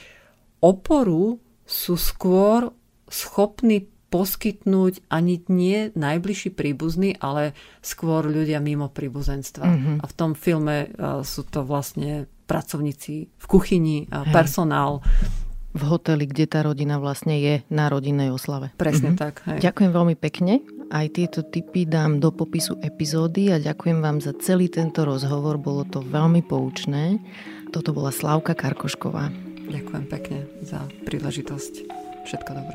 oporu sú skôr schopní poskytnúť ani nie najbližší príbuzní, ale skôr ľudia mimo príbuzenstva. Mm-hmm. A v tom filme sú to vlastne pracovníci v kuchyni, hey. personál, v hoteli, kde tá rodina vlastne je na rodinnej oslave. Presne mhm. tak. Hej. Ďakujem veľmi pekne. Aj tieto tipy dám do popisu epizódy a ďakujem vám za celý tento rozhovor. Bolo to veľmi poučné. Toto bola Slávka Karkošková. Ďakujem pekne za príležitosť. Všetko dobré.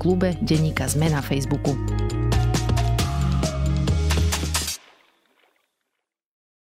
klube denníka es em e na Facebooku.